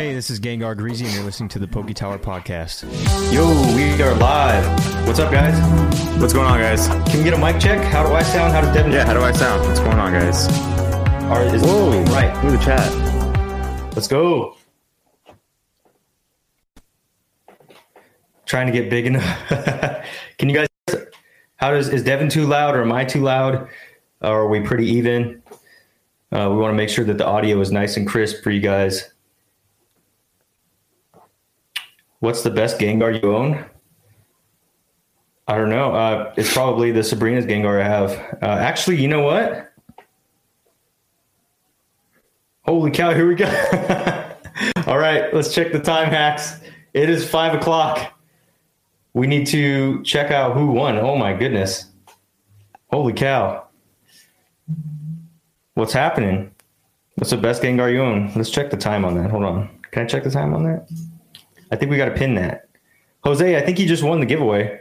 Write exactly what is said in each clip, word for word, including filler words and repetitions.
Hey, this is Gengar Greasy, and you're listening to the Poke Tower Podcast. Yo, we are live. What's up, guys? What's going on, guys? Can we get a mic check? How do I sound? How does Devin Yeah, sound? How do I sound? What's going on, guys? All right, is Whoa, right. Look at the chat. Let's go. Trying to get big enough. Can you guys, how does, is Devin too loud or am I too loud? Or are we pretty even? Uh, we want to make sure that the audio is nice and crisp for you guys. What's the best Gengar you own? I don't know. Uh, it's probably the Sabrina's Gengar I have. Uh, actually, you know what? Holy cow, here we go. All right, let's check the time, hacks. It is five o'clock. We need to check out who won. Oh, my goodness. Holy cow. What's happening? What's the best Gengar you own? Let's check the time on that. Hold on. Can I check the time on that? I think we got to pin that. Jose, I think you just won the giveaway.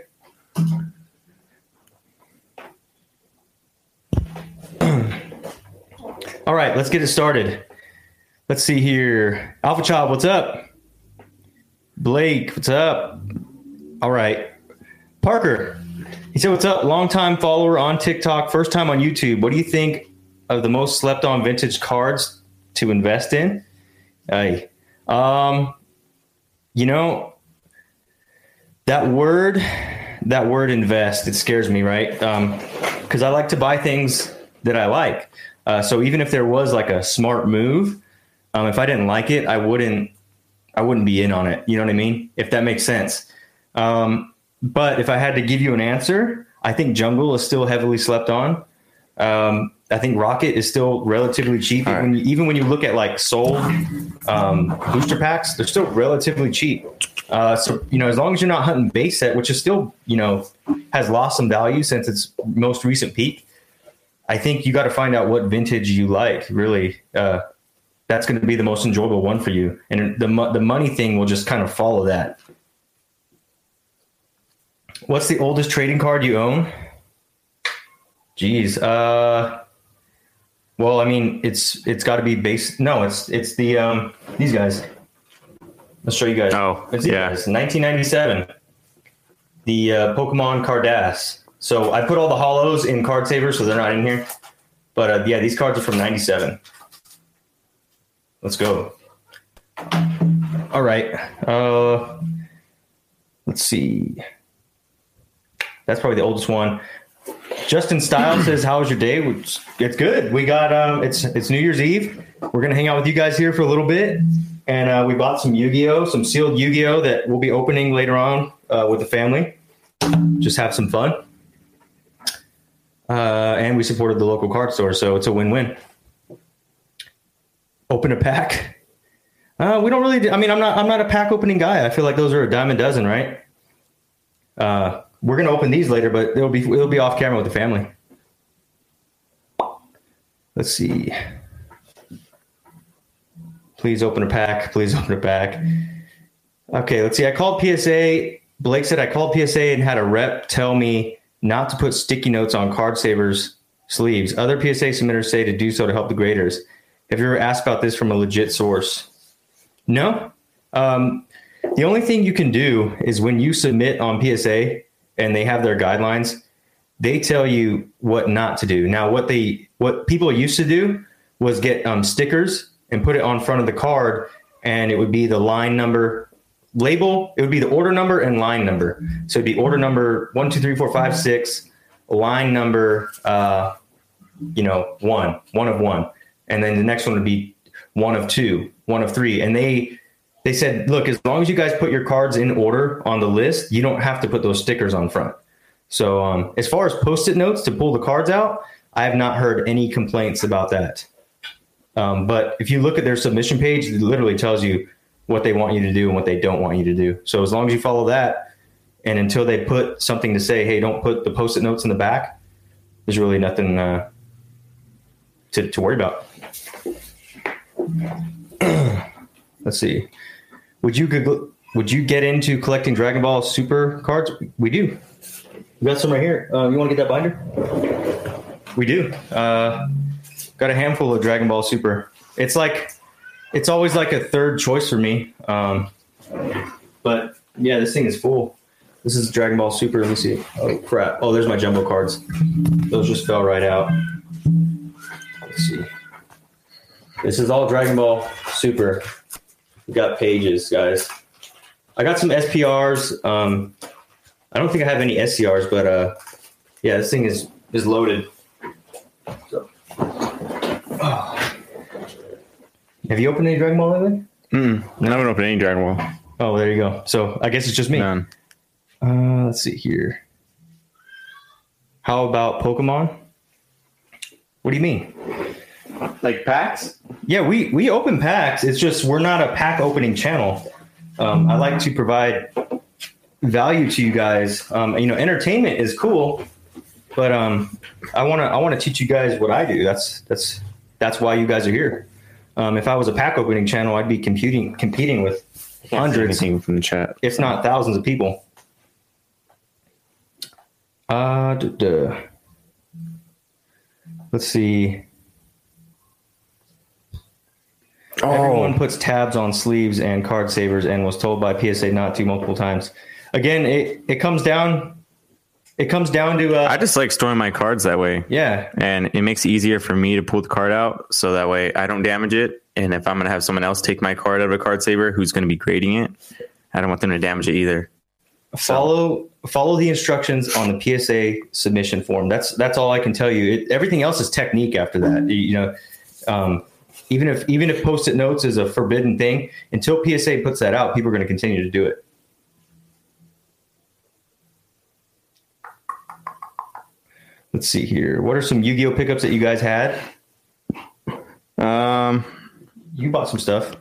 All right, let's get it started. Let's see here. Alpha Child, what's up? Blake, what's up? All right. Parker, he said, what's up? Longtime follower on TikTok, first time on YouTube. What do you think of the most slept on vintage cards to invest in? Hey, um... You know, that word, that word invest, it scares me, right? Because um, I like to buy things that I like. Uh, so even if there was like a smart move, um, if I didn't like it, I wouldn't, I wouldn't be in on it. You know what I mean? If that makes sense. Um, but if I had to give you an answer, I think Jungle is still heavily slept on. Um, I think Rocket is still relatively cheap. Right. When you, even when you look at like sold um, booster packs, they're still relatively cheap. Uh, so, you know, as long as you're not hunting base set, which is still, you know, has lost some value since its most recent peak, I think you got to find out what vintage you like, really. Uh, that's going to be the most enjoyable one for you. And the the money thing will just kind of follow that. What's the oldest trading card you own? Jeez. Uh, well, I mean, it's it's got to be base. No, it's it's the um, these guys. Let's show you guys. Oh, it's yeah. Guys. nineteen ninety-seven. The uh, Pokemon Cardass. So I put all the hollows in Card Saver, so they're not in here. But uh, yeah, these cards are from ninety-seven. Let's go. All right. Uh, let's see. That's probably the oldest one. Justin Stiles says, how was your day? It's good. We got, um, it's it's New Year's Eve. We're going to hang out with you guys here for a little bit. And uh, we bought some Yu-Gi-Oh, some sealed Yu-Gi-Oh that we'll be opening later on uh, with the family. Just have some fun. Uh, and we supported the local card store, so it's a win-win. Open a pack. Uh, we don't really, do, I mean, I'm not, I'm not a pack opening guy. I feel like those are a dime a dozen, right? Uh, We're going to open these later, but it'll be it'll be off camera with the family. Let's see. Please open a pack. Please open a pack. Okay, let's see. I called P S A. Blake said I called P S A and had a rep tell me not to put sticky notes on Card Saver's sleeves. Other P S A submitters say to do so to help the graders. Have you ever asked about this from a legit source? No. Um, the only thing you can do is when you submit on P S A, and they have their guidelines, they tell you what not to do. Now, what they what people used to do was get um, stickers and put it on front of the card, and it would be the line number label. It would be the order number and line number. So it'd be order number one, two, three, four, five, six, line number, uh, you know, one, one of one. And then the next one would be one of two, one of three. And they... They said, look, as long as you guys put your cards in order on the list, you don't have to put those stickers on front. So um, as far as Post-it notes to pull the cards out, I have not heard any complaints about that. Um, but if you look at their submission page, it literally tells you what they want you to do and what they don't want you to do. So as long as you follow that, and until they put something to say, hey, don't put the Post-it notes in the back, there's really nothing uh, to, to worry about. Let's see. Would you Google, would you get into collecting Dragon Ball Super cards? We do. We got some right here. Uh, you want to get that binder? We do. Uh, got a handful of Dragon Ball Super. It's like it's always like a third choice for me. Um, but yeah, this thing is full. This is Dragon Ball Super. Let me see. Oh, crap. Oh, there's my jumbo cards. Those just fell right out. Let's see. This is all Dragon Ball Super. We got pages, guys. I got some S P Rs. Um, I don't think I have any S C Rs, but uh, yeah, this thing is, is loaded. So. Oh. Have you opened any Dragon Ball lately? Mm, I haven't opened any Dragon Ball. Oh, there you go. So I guess it's just me. None. Uh, let's see here. How about Pokemon? What do you mean? Like packs? Yeah, we, we open packs. It's just we're not a pack opening channel. Um, I like to provide value to you guys. Um, you know, entertainment is cool, but um, I wanna I wanna teach you guys what I do. That's that's that's why you guys are here. Um, if I was a pack opening channel, I'd be competing competing with hundreds, from the chat, if not thousands of people. Uh, duh, duh. Let's see. Oh. Everyone puts tabs on sleeves and card savers and was told by P S A not to multiple times. Again, it, it comes down it comes down to... Uh, I just like storing my cards that way. Yeah. And it makes it easier for me to pull the card out so that way I don't damage it. And if I'm going to have someone else take my card out of a card saver who's going to be grading it, I don't want them to damage it either. Follow follow the instructions on the P S A submission form. That's that's all I can tell you. It, everything else is technique after that. You know, um, even if even if post-it notes is a forbidden thing, until P S A puts that out, people are going to continue to do it. Let's see here. What are some Yu-Gi-Oh pickups that you guys had? Um, you bought some stuff.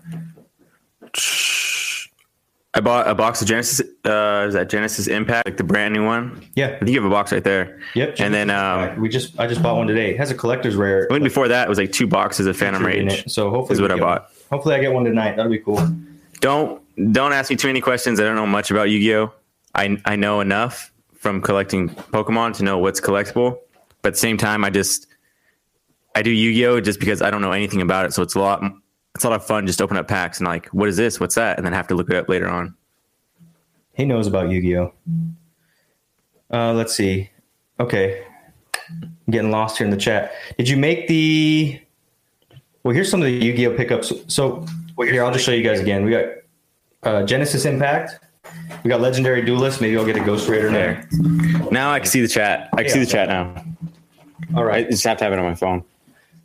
I bought a box of Genesis. Uh, is that Genesis Impact, like the brand new one? Yeah, I think you have a box right there. Yep. Genesis, and then um, we just I just bought one today. It has a collector's rare. I mean, before that, it was like two boxes of Phantom Rage. So hopefully is what I bought. One. Hopefully, I get one tonight. That'll be cool. Don't don't ask me too many questions. I don't know much about Yu-Gi-Oh. I I know enough from collecting Pokemon to know what's collectible. But at the same time, I just I do Yu-Gi-Oh just because I don't know anything about it. So it's a lot. It's a lot of fun just open up packs and like, what is this? What's that? And then have to look it up later on. He knows about Yu-Gi-Oh. Uh, let's see. Okay. I'm getting lost here in the chat. Did you make the... Well, here's some of the Yu-Gi-Oh pickups. So here, I'll just show you guys again. We got uh, Genesis Impact. We got Legendary Duelist. Maybe I'll get a Ghost Raider there. Now I can see the chat. I can yeah, see the chat now. All right. I just have to have it on my phone.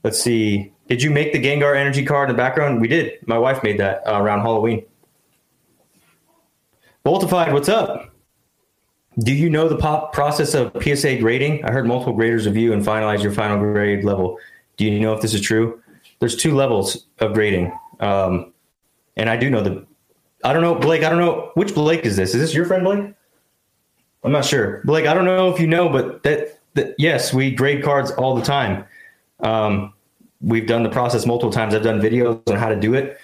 Let's see. Did you make the Gengar energy card in the background? We did. My wife made that uh, around Halloween. Voltified, what's up? Do you know the pop process of P S A grading? I heard multiple graders review and finalize your final grade level. Do you know if this is true? There's two levels of grading. Um, and I do know the... I don't know, Blake. I don't know. Which Blake is this? Is this your friend, Blake? I'm not sure. Blake, I don't know if you know, but that, that yes, we grade cards all the time. Um... We've done the process multiple times. I've done videos on how to do it.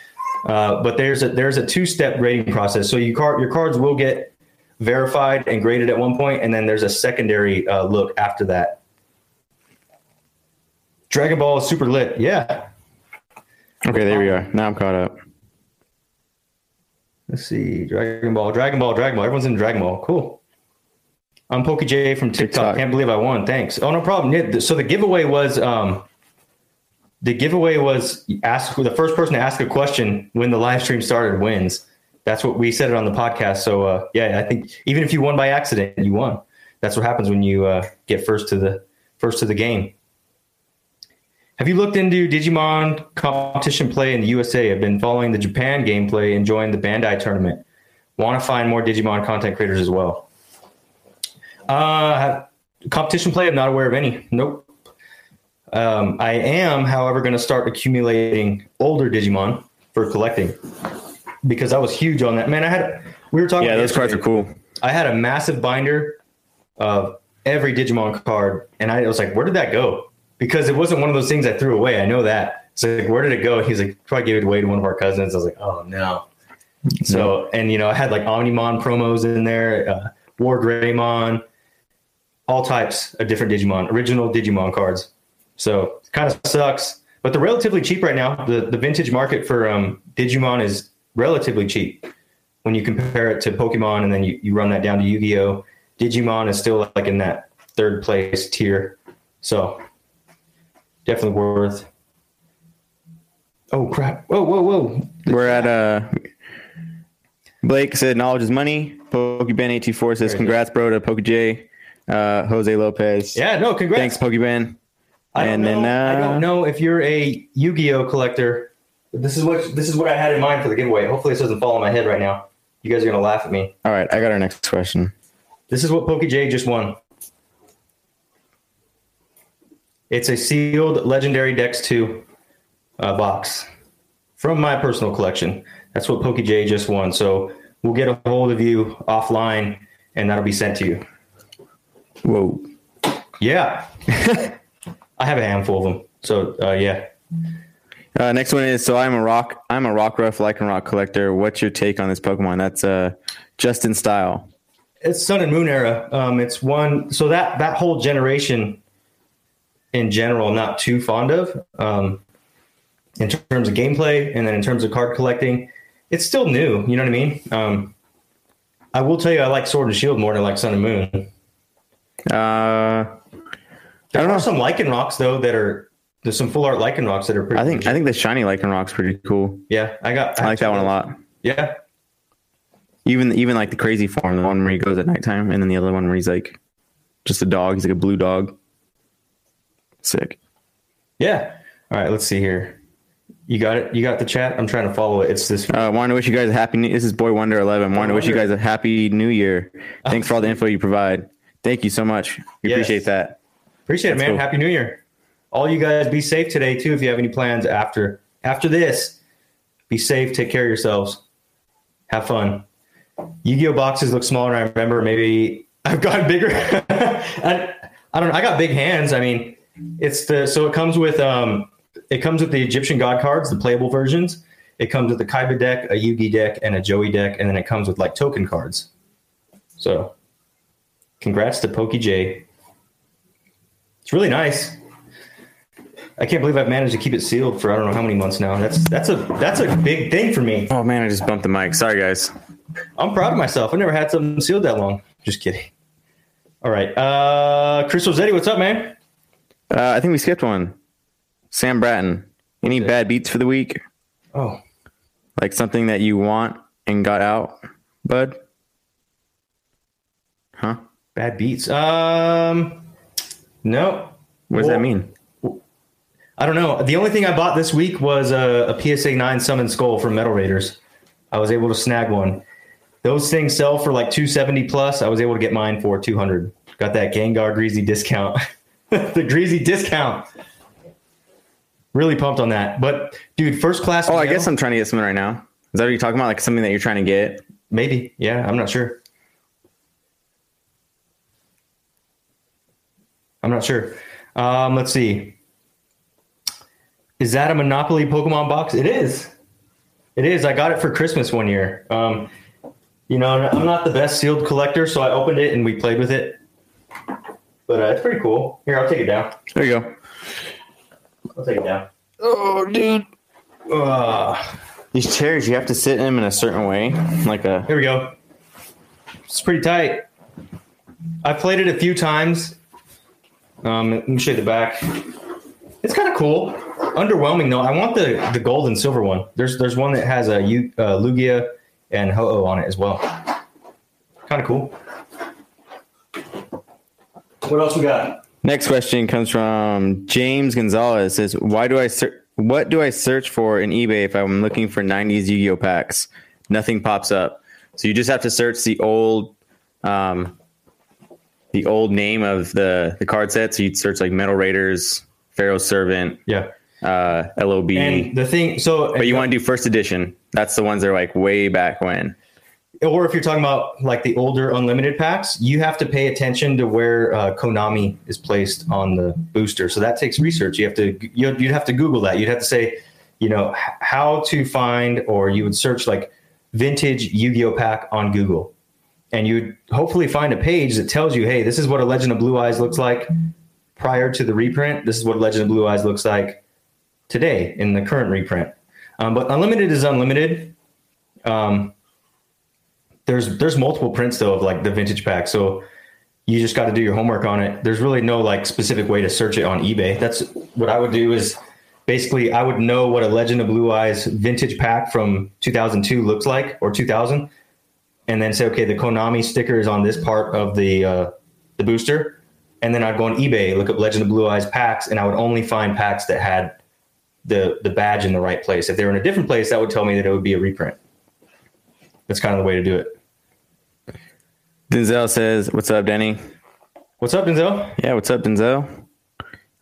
Uh, but there's a, there's a two-step grading process. So you card, your cards will get verified and graded at one point, and then there's a secondary uh, look after that. Dragon Ball is super lit. Yeah. Okay, there we are. Now I'm caught up. Let's see. Dragon Ball, Dragon Ball, Dragon Ball. Everyone's in Dragon Ball. Cool. I'm PokeJ from TikTok. TikTok. Can't believe I won. Thanks. Oh, no problem. Yeah, so the giveaway was... Um, The giveaway was ask the first person to ask a question when the live stream started wins. That's what we said it on the podcast. So uh, yeah, I think even if you won by accident, you won. That's what happens when you uh, get first to the first to the game. Have you looked into Digimon competition play in the U S A? I've been following the Japan gameplay, enjoying the Bandai tournament. Want to find more Digimon content creators as well? Uh, have, competition play? I'm not aware of any. Nope. Um, I am, however, going to start accumulating older Digimon for collecting because I was huge on that. Man, I had, we were talking yeah, about those yesterday. Cards are cool. I had a massive binder of every Digimon card, and I was like, where did that go? Because it wasn't one of those things I threw away. I know that. So, like, where did it go? And he's like, probably gave it away to one of our cousins. I was like, oh, no. Mm-hmm. So, and, you know, I had like Omnimon promos in there, uh, War Greymon, all types of different Digimon, original Digimon cards. So it kind of sucks. but they're relatively cheap right now. The the vintage market for um, Digimon is relatively cheap when you compare it to Pokemon, and then you, you run that down to Yu-Gi-Oh. Digimon is still like in that third place tier. So definitely worth. Oh, crap. Whoa, whoa, whoa. We're at uh, Blake said, knowledge is money. Pokeben eight two four says, congrats, bro, to PokeJ. Uh, Jose Lopez. Yeah, no, congrats. Thanks, Pokeben. I don't, and know, then, uh, I don't know if you're a Yu-Gi-Oh collector. This is what this is what I had in mind for the giveaway. Hopefully this doesn't fall on my head right now. You guys are going to laugh at me. All right, I got our next question. This is what PokeJ just won. It's a sealed Legendary Dex two uh, box from my personal collection. That's what PokeJ just won. So we'll get a hold of you offline, and that'll be sent to you. Whoa. Yeah. I have a handful of them. So, uh, yeah. Uh, next one is, so I'm a rock, I'm a rock rough Lycanroc collector. What's your take on this Pokemon? That's uh, Justin Style. It's Sun and Moon era. Um, it's one. So that, that whole generation in general, not too fond of, um, in terms of gameplay. And then in terms of card collecting, it's still new. You know what I mean? Um, I will tell you, I like Sword and Shield more than I like Sun and Moon. Uh, There I don't are know. some Lycanrocs though that are there's some full art Lycanrocs that are pretty. I think cool. I think the shiny Lycanroc's pretty cool. Yeah, I got. I, I like that one a lot. Yeah, even even like the crazy form, the one where he goes at nighttime, and then the other one where he's like just a dog. He's like a blue dog. Sick. Yeah. All right. Let's see here. You got it. You got the chat. I'm trying to follow it. It's this. I uh, want to wish you guys a happy. New- this is Boy Wonder eleven. Want to wish you guys a happy New Year. Thanks for all the info you provide. Thank you so much. We yes. appreciate that. Appreciate That's it, man. Cool. Happy New Year. All you guys be safe today, too, if you have any plans after after this. Be safe. Take care of yourselves. Have fun. Yu-Gi-Oh! Boxes look smaller. I remember maybe I've gotten bigger. I, I don't know. I got big hands. I mean, it's the so it comes with um it comes with the Egyptian God cards, the playable versions. It comes with the Kaiba deck, a Yu-Gi deck, and a Joey deck, and then it comes with like token cards. So congrats to PokeJ. It's really nice. I can't believe I've managed to keep it sealed for I don't know how many months now. That's that's a that's a big thing for me. Oh man, I just bumped the mic. Sorry guys. I'm proud of myself. I never had something sealed that long. Just kidding. All right. Uh, Chris Rossetti, what's up, man? Uh, I think we skipped one. Sam Bratton. Any bad beats for the week? Oh. Like something that you want and got out, bud? Huh? Bad beats. Um No. What does well, that mean? I don't know. The only thing I bought this week was a, a P S A nine Summon Skull from Metal Raiders. I was able to snag one. Those things sell for like two seventy plus. I was able to get mine for two hundred. Got that Gengar Greasy discount. The Greasy discount. Really pumped on that. But, dude, first class. Oh, mail? I guess I'm trying to get something right now. Is that what you're talking about? Like something that you're trying to get? Maybe. Yeah, I'm not sure. I'm not sure. Um, let's see. Is that a Monopoly Pokemon box? It is. It is. I got it for Christmas one year. Um, you know, I'm not the best sealed collector, so I opened it and we played with it. But uh, it's pretty cool. Here, I'll take it down. There you go. I'll take it down. Oh, dude. Uh, These chairs, you have to sit in them in a certain way. Like a. Here we go. It's pretty tight. I played it a few times. Um, let me show you the back. It's kind of cool. Underwhelming though. I want the, the gold and silver one. There's there's one that has a uh, Lugia and Ho-Oh on it as well. Kind of cool. What else we got? Next question comes from James Gonzalez. It says, "Why do I ser- what do I search for in eBay if I'm looking for nineties Yu-Gi-Oh packs? Nothing pops up. So you just have to search the old." Um, The old name of the, the card set. So you'd search like Metal Raiders, Pharaoh's Servant, yeah, uh, L O B. And the thing, so but you want to do first edition. That's the ones that are like way back when. Or if you're talking about like the older unlimited packs, you have to pay attention to where uh, Konami is placed on the booster. So that takes research. You have to you'd, you'd have to Google that. You'd have to say, you know, how to find, or you would search like vintage Yu-Gi-Oh pack on Google. And you'd hopefully find a page that tells you, hey, this is what a Legend of Blue Eyes looks like prior to the reprint. This is what Legend of Blue Eyes looks like today in the current reprint. Um, but unlimited is unlimited. Um, there's there's multiple prints though of like the vintage pack, so you just got to do your homework on it. There's really no like specific way to search it on eBay. That's what I would do is basically I would know what a Legend of Blue Eyes vintage pack from two thousand two looks like, or two thousand, and then say, okay, the Konami sticker is on this part of the uh, the booster. And then I'd go on eBay, look up Legend of Blue Eyes packs, and I would only find packs that had the the badge in the right place. If they were in a different place, that would tell me that it would be a reprint. That's kind of the way to do it. Denzel says, what's up, Denny? What's up, Denzel? Yeah, what's up, Denzel?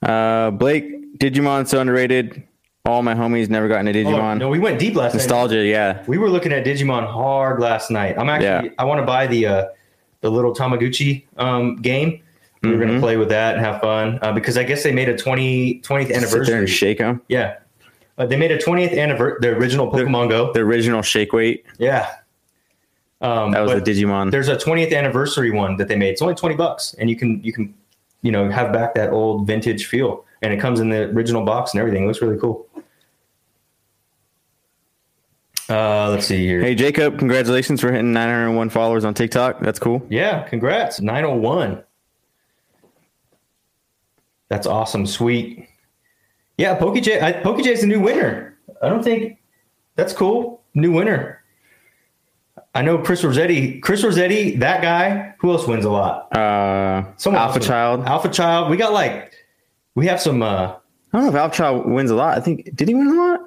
Uh, Blake, Digimon's so underrated. All my homies never got into Digimon. Oh, no, we went deep last Nostalgia, night. Nostalgia, yeah. We were looking at Digimon hard last night. I'm actually, yeah. I want to buy the uh, the little Tamaguchi um, game. We were mm-hmm. going to play with that and have fun uh, because I guess they made a twentieth anniversary. Sit there and shake them. Yeah. Uh, they made a twentieth anniversary, the original Pokemon the, Go. The original shake weight. Yeah. Um, that was the Digimon. There's a twentieth anniversary one that they made. It's only twenty bucks and you can, you can, you know, have back that old vintage feel, and it comes in the original box and everything. It looks really cool. Uh, let's see here. Hey, Jacob, congratulations for hitting nine hundred one followers on TikTok. That's cool. Yeah. Congrats. nine oh one. That's awesome. Sweet. Yeah, PokeJ. I, PokeJ's a new winner. I don't think that's cool. New winner. I know Chris Rossetti. Chris Rossetti, that guy. Who else wins a lot? Uh, Someone Alpha Child. Alpha Child. We got like, we have some. Uh, I don't know if Alpha Child wins a lot. I think, did he win a lot?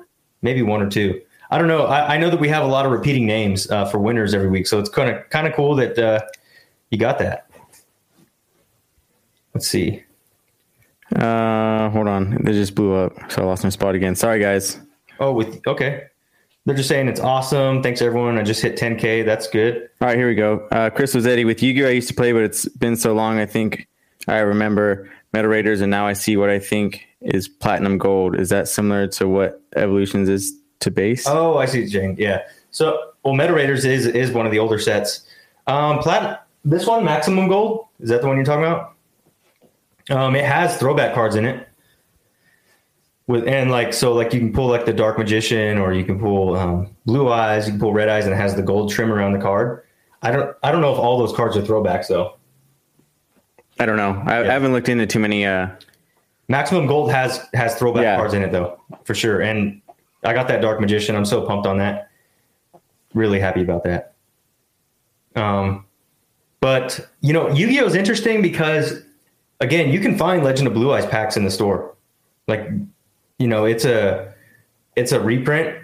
Maybe one or two. I don't know. I, I know that we have a lot of repeating names uh, for winners every week. So it's kind of kind of cool that uh, you got that. Let's see. Uh, hold on. They just blew up, so I lost my spot again. Sorry, guys. Oh, with okay. They're just saying it's awesome. Thanks, everyone. I just hit ten K. That's good. All right, here we go. Uh, Chris was Eddie with Yu-Gi-Oh! I used to play, but it's been so long. I think I remember Metal Raiders, and now I see what I think is Platinum Gold. Is that similar to what Evolutions is to base? Oh, I see, Jane. Yeah. So, well, Metal Raiders is is one of the older sets. Um, Platinum. This one, Maximum Gold. Is that the one you're talking about? Um, it has throwback cards in it, with and like so like you can pull like the Dark Magician, or you can pull um, Blue Eyes, you can pull Red Eyes, and it has the gold trim around the card. I don't I don't know if all those cards are throwbacks though. I don't know. I, yeah. I haven't looked into too many. Uh... Maximum Gold has has throwback yeah. cards in it though, for sure. And I got that Dark Magician. I'm so pumped on that. Really happy about that. Um, but you know, Yu-Gi-Oh is interesting because, again, you can find Legend of Blue Eyes packs in the store. Like, you know, it's a it's a reprint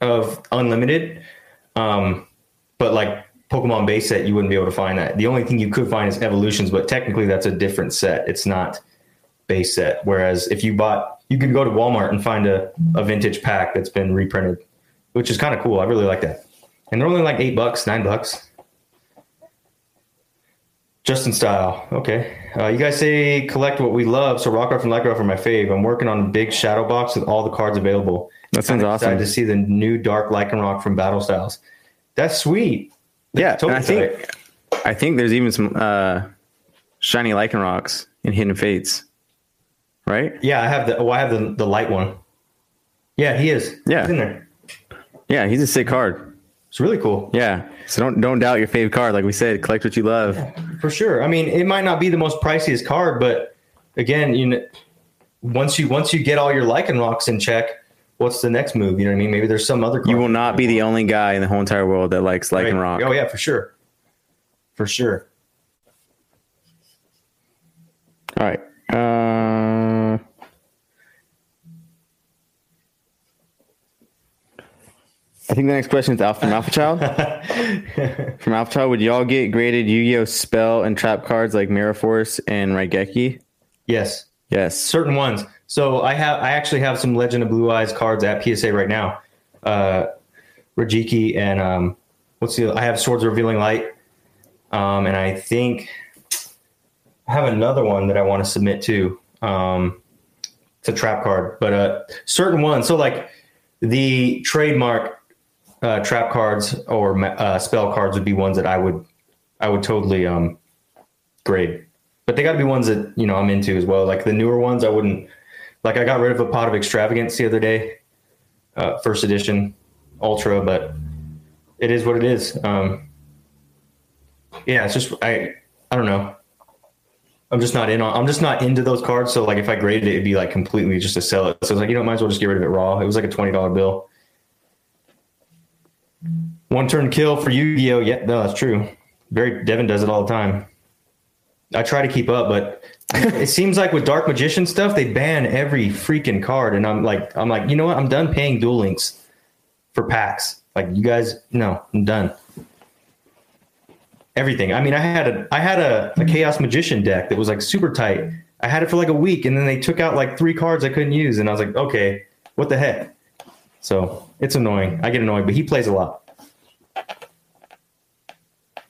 of Unlimited. Um, but like Pokemon base set, you wouldn't be able to find that. The only thing you could find is Evolutions, but technically that's a different set. It's not base set. Whereas if you bought, you could go to Walmart and find a, a vintage pack that's been reprinted, which is kind of cool. I really like that. And they're only like eight bucks, nine bucks. Justin Style. Okay. Uh, you guys say collect what we love. So Rockruff and Lycra are my fave. I'm working on a big shadow box with all the cards available. That sounds awesome. I'm excited to see the new Dark Lycanroc from Battle Styles. That's sweet. That's yeah. Totally. I think, I think there's even some uh, shiny Lycanrocs in Hidden Fates, right? Yeah. I have the, oh, I have the, the light one. Yeah, he is. Yeah. He's in there. Yeah. He's a sick card. It's really cool. Yeah. So don't don't doubt your fave card. Like we said, collect what you love. Yeah, for sure. I mean, it might not be the most priciest card, but again, you know, once you once you get all your Lycanrocs in check, what's the next move? You know what I mean? Maybe there's some other card. You will not be the only guy in the whole entire world that likes Lycanroc. Right. Oh yeah, for sure. For sure. All right. Uh I think the next question is Alpha from Alpha Child. From Alpha Child, would y'all get graded Yu-Gi-Oh spell and trap cards like Mirror Force and Raigeki? Yes. Yes. Certain ones. So I have, I actually have some Legend of Blue Eyes cards at P S A right now. Uh, Raigeki and um, what's the? I have Swords of Revealing Light, um, and I think I have another one that I want to submit to. Um, it's a trap card, but uh, certain ones. So like the trademark. Uh, trap cards or uh, spell cards would be ones that I would, I would totally um, grade, but they got to be ones that you know I'm into as well. Like the newer ones, I wouldn't Like, I got rid of a pot of extravagance the other day, uh, first edition ultra, but it is what it is. Um, yeah, it's just, I, I don't know. I'm just not in on, I'm just not into those cards. So like if I graded it, it'd be like completely just to sell it. So it's like, you know, might as well just get rid of it raw. It was like a twenty dollar bill. One turn kill for Yu-Gi-Oh. Yeah, no, that's true. Very Devin does it all the time. I try to keep up, but it seems like with Dark Magician stuff, they ban every freaking card. And I'm like, I'm like, you know what? I'm done paying Duel Links for packs. Like you guys, no, I'm done. Everything. I mean, I had a I had a, a Chaos Magician deck that was like super tight. I had it for like a week, and then they took out like three cards I couldn't use, and I was like, okay, what the heck? So it's annoying. I get annoyed, but he plays a lot.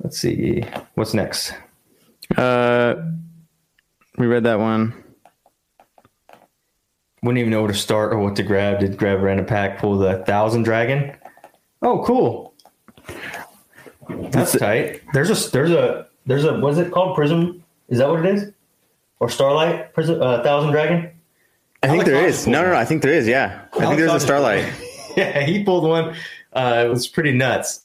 Let's see what's next. Uh, we read that one. Wouldn't even know where to start or what to grab. Did grab a random pack. Pull the Thousand Dragon. Oh, cool. That's tight. There's a there's a there's a what is it called? Prism? Is that what it is? Or Starlight? Prism? Uh, Thousand Dragon? I think Alex there Hodges is. No, no, no. I think there is. Yeah, I Alex think there's Hodges a Starlight. Yeah, he pulled one. Uh, it was pretty nuts.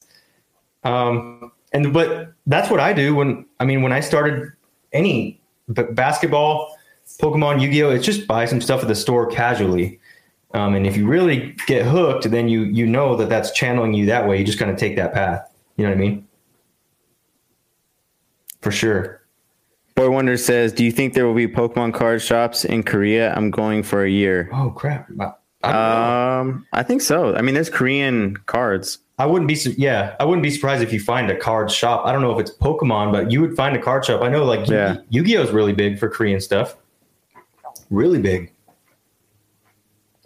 Um, and but that's what I do when I mean when I started any but basketball, Pokemon, Yu-Gi-Oh. It's just buy some stuff at the store casually. Um, and if you really get hooked, then you you know that that's channeling you that way. You just kind of take that path. You know what I mean? For sure. Boy Wonder says, do you think there will be Pokemon card shops in Korea? I'm going for a year. Oh, crap. I, um, I think so. I mean, there's Korean cards. I wouldn't be, yeah, I wouldn't be surprised if you find a card shop. I don't know if it's Pokemon, but you would find a card shop. I know like yeah. Yu-Gi-Oh is really big for Korean stuff. Really big.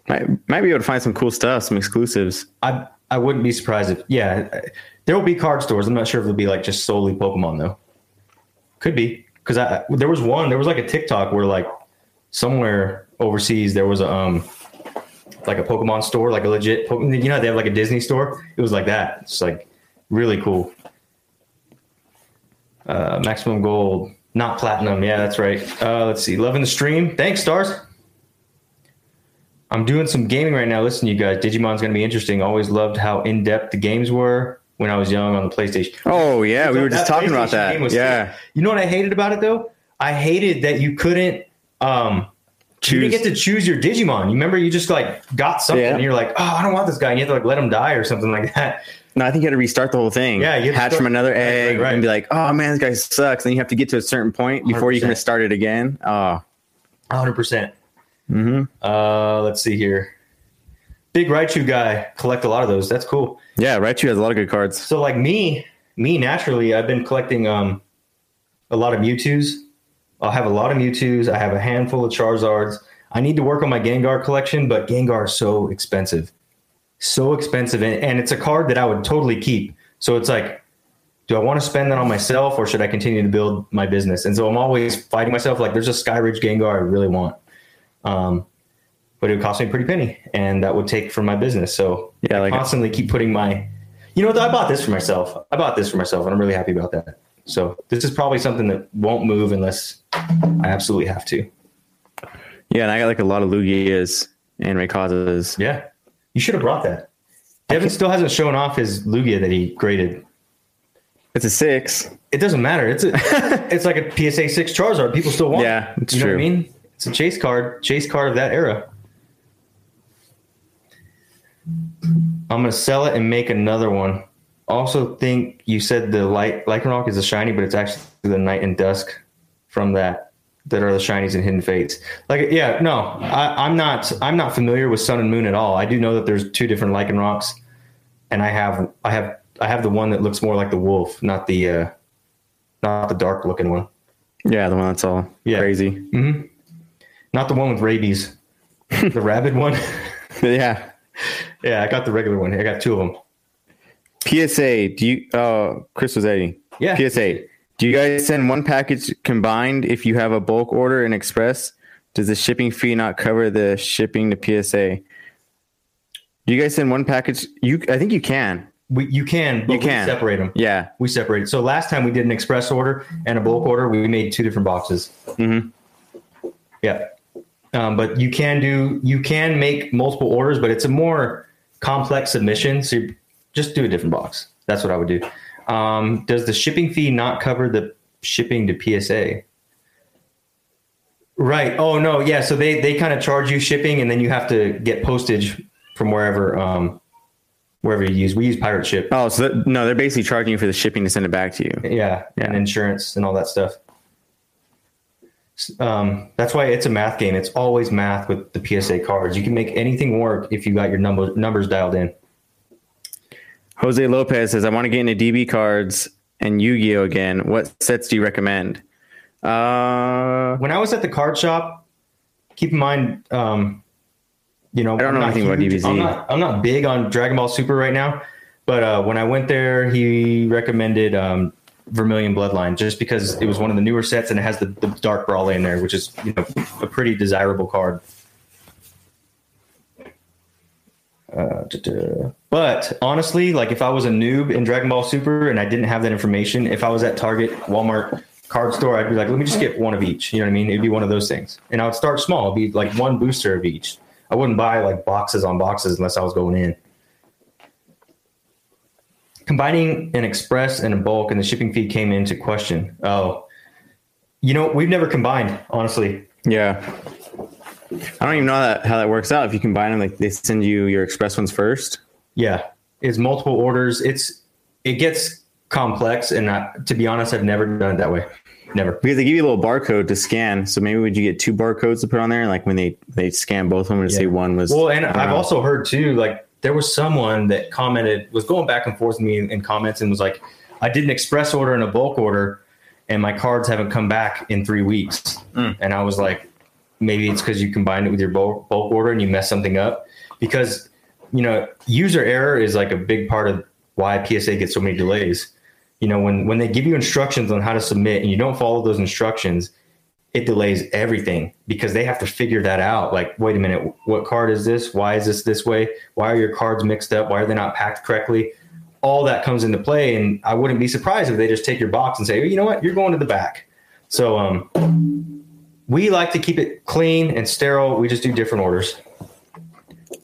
Might, might be able to find some cool stuff, some exclusives. I I wouldn't be surprised if, yeah. I, there will be card stores. I'm not sure if it'll be like just solely Pokemon though. Could be because I there was one. There was like a TikTok where like somewhere overseas there was a um like a Pokemon store, like a legit. You know they have like a Disney store. It was like that. It's like really cool. Uh, maximum gold, not platinum. Yeah, that's right. Uh, let's see. Loving the stream. Thanks, stars. I'm doing some gaming right now. Listen, you guys, Digimon's gonna be interesting. Always loved how in depth the games were when I was young on the PlayStation. Oh yeah. So we were just talking about that. Yeah. Sick. You know what I hated about it though? I hated that you couldn't, um, choose. You didn't get to choose your Digimon. You remember you just like got something yeah. and you're like, oh, I don't want this guy. And you have to like let him die or something like that. No, I think you had to restart the whole thing. Yeah. You hatch from another egg right, right, right. and be like, oh man, this guy sucks. And you have to get to a certain point before one hundred percent. You can start it again. Oh, one hundred percent. Mm-hmm. Uh, let's see here. Big Raichu guy, collect a lot of those. That's cool. Yeah, Raichu has a lot of good cards. So like me, me naturally, I've been collecting um, a lot of Mewtwo's. I'll have a lot of Mewtwo's. I have a handful of Charizards. I need to work on my Gengar collection, but Gengar is so expensive. So expensive. And, and it's a card that I would totally keep. So it's like, do I want to spend that on myself or should I continue to build my business? And so I'm always fighting myself. Like there's a Skyridge Gengar I really want. Um, but it would cost me a pretty penny and that would take from my business. So yeah, I like constantly it. Keep putting my, you know what? I bought this for myself. I bought this for myself and I'm really happy about that. So this is probably something that won't move unless I absolutely have to. Yeah. And I got like a lot of Lugias and Rayquazas. Yeah. You should have brought that. Devin still hasn't shown off his Lugia that he graded. It's a six. It doesn't matter. It's a, it's like a P S A six Charizard. People still want yeah, it. It's you know true. What I mean? It's a chase card, chase card of that era. I'm going to sell it and make another one. Also think you said the light Lycanroc is a shiny, but it's actually the Night and Dusk from that, that are the shinies and Hidden Fates. Like, yeah, no, I, I'm not, I'm not familiar with Sun and Moon at all. I do know that there's two different Lycanrocs and I have, I have, I have the one that looks more like the wolf, not the, uh, not the dark looking one. Yeah. The one that's all yeah. crazy. Mm-hmm. Not the one with rabies, the rabid one. yeah. Yeah, I got the regular one. I got two of them. P S A, do you... Uh, Chris was editing. Yeah. P S A, do you guys send one package combined if you have a bulk order and express? Does the shipping fee not cover the shipping to P S A? Do you guys send one package? You, I think you can. We, you can, but you can. We separate them. Yeah. We separate. So last time we did an express order and a bulk order, we made two different boxes. Mm-hmm. Yeah. Um, but you can do, you can make multiple orders, but it's a more complex submission. So you just do a different box. That's what I would do. Um, does the shipping fee not cover the shipping to P S A? Right. Oh no. Yeah. So they, they kind of charge you shipping, and then you have to get postage from wherever, um, wherever you use. We use Pirate Ship. Oh, so that, no, they're basically charging you for the shipping to send it back to you. Yeah. yeah. And insurance and all that stuff. Um, that's why it's a math game. It's always math with the P S A cards. You can make anything work if you got your number, numbers dialed in. Jose Lopez says, I want to get into D B cards and Yu-Gi-Oh again. What sets do you recommend? Uh, when I was at the card shop, keep in mind, um, you know, I don't know anything about D B Z. I'm not, I'm not big on Dragon Ball Super right now, but uh, when I went there, he recommended um, Vermilion Bloodline just because it was one of the newer sets and it has the, the Dark Brawl in there, which is, you know, a pretty desirable card. Uh, but honestly, like if I was a noob in Dragon Ball Super and I didn't have that information, if I was at Target, Walmart card store, I'd be like, let me just get one of each. You know what I mean? It'd be one of those things. And I would start small. It'd be like one booster of each. I wouldn't buy like boxes on boxes unless I was going in. Combining an express and a bulk and the shipping fee came into question. Oh, you know, we've never combined, honestly. Yeah. I don't even know how that, how that works out. If you combine them, like they send you your express ones first. Yeah. It's multiple orders. It's, it gets complex. And I, to be honest, I've never done it that way. Never. Because they give you a little barcode to scan. So maybe would you get two barcodes to put on there? Like when they, they scan both of them and yeah. say one was. Well, and I've know. also heard too, like there was someone that commented, was going back and forth with me in, in comments and was like, I did an express order and a bulk order and my cards haven't come back in three weeks. Mm. And I was like, maybe it's because you combined it with your bulk, bulk order and you mess something up, because, you know, user error is like a big part of why P S A gets so many delays. You know, when, when they give you instructions on how to submit and you don't follow those instructions, it delays everything because they have to figure that out. Like, wait a minute, what card is this? Why is this this way? Why are your cards mixed up? Why are they not packed correctly? All that comes into play. And I wouldn't be surprised if they just take your box and say, well, you know what, you're going to the back. So, um, we like to keep it clean and sterile. We just do different orders.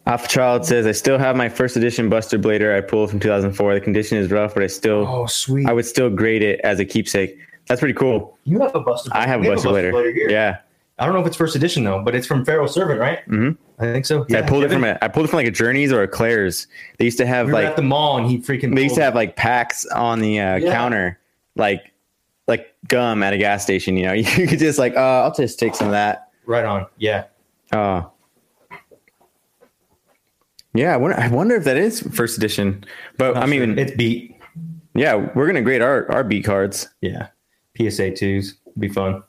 Off-Child says, I still have my first edition Buster Blader I pulled from two thousand four. The condition is rough, but I still oh, sweet. I would still grade it as a keepsake. That's pretty cool. You have a Buster Blader. I have a Buster, have a Buster Blader. Blader here. Yeah. I don't know if it's first edition, though, but it's from Pharaoh Servant, right? Mm-hmm. I think so. Yeah, yeah, I pulled Devin. it from a, I pulled it from like a Journeys or a Claire's. They used to have we were like... at the mall, and he freaking... They used to have like packs on the uh, yeah. counter, like... like gum at a gas station, you know, you could just like, uh, I'll just take some of that. Right on. Yeah. Oh, uh, yeah. I wonder, I wonder if that is first edition, but Not I mean, sure. It's beat. Yeah. We're going to grade our, our beat cards. Yeah. P S A twos be fun.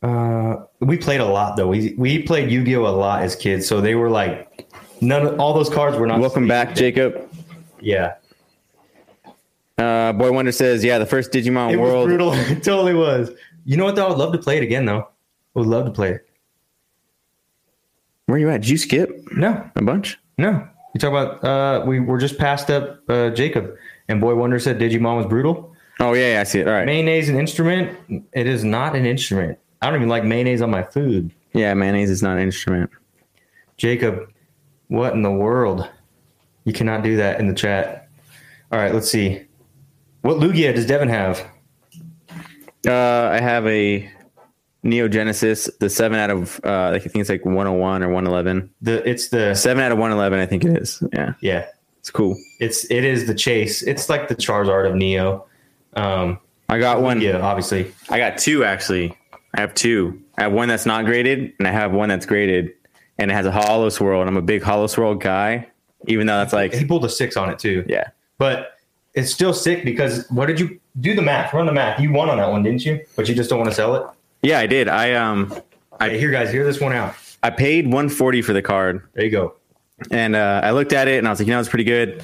Uh, we played a lot though. We, we played Yu-Gi-Oh a lot as kids. So they were like, none of all those cards were not. Welcome back, Jacob. Yeah. Uh, Boy Wonder says, yeah, the first Digimon it World. Was brutal. It totally was. You know what, though? I would love to play it again, though. I would love to play it. Where are you at? Did you skip? No. A bunch? No. You talk about, uh, we were just passed up uh, Jacob, and Boy Wonder said Digimon was brutal. Oh, yeah, yeah, I see it. All right. Mayonnaise an instrument? It is not an instrument. I don't even like mayonnaise on my food. Yeah, mayonnaise is not an instrument. Jacob, what in the world? You cannot do that in the chat. All right, let's see. What Lugia does Devin have? Uh, I have a Neo Genesis, the seven out of uh, I think it's like one oh one or one eleven. The it's the seven out of one eleven, I think it is. Yeah, yeah, it's cool. It's it is the chase. It's like the Charizard of Neo. Um, I got one. Yeah, obviously. I got two actually. I have two. I have one that's not graded, and I have one that's graded, and it has a Holo Swirl. And I'm a big Holo Swirl guy, even though that's like he pulled a six on it too. Yeah, but. It's still sick because what did you do the math? Run the math. You won on that one, didn't you? But you just don't want to sell it. Yeah, I did. I um, I here guys, hear this one out. I paid one forty for the card. There you go. And uh, I looked at it and I was like, you know, it's pretty good.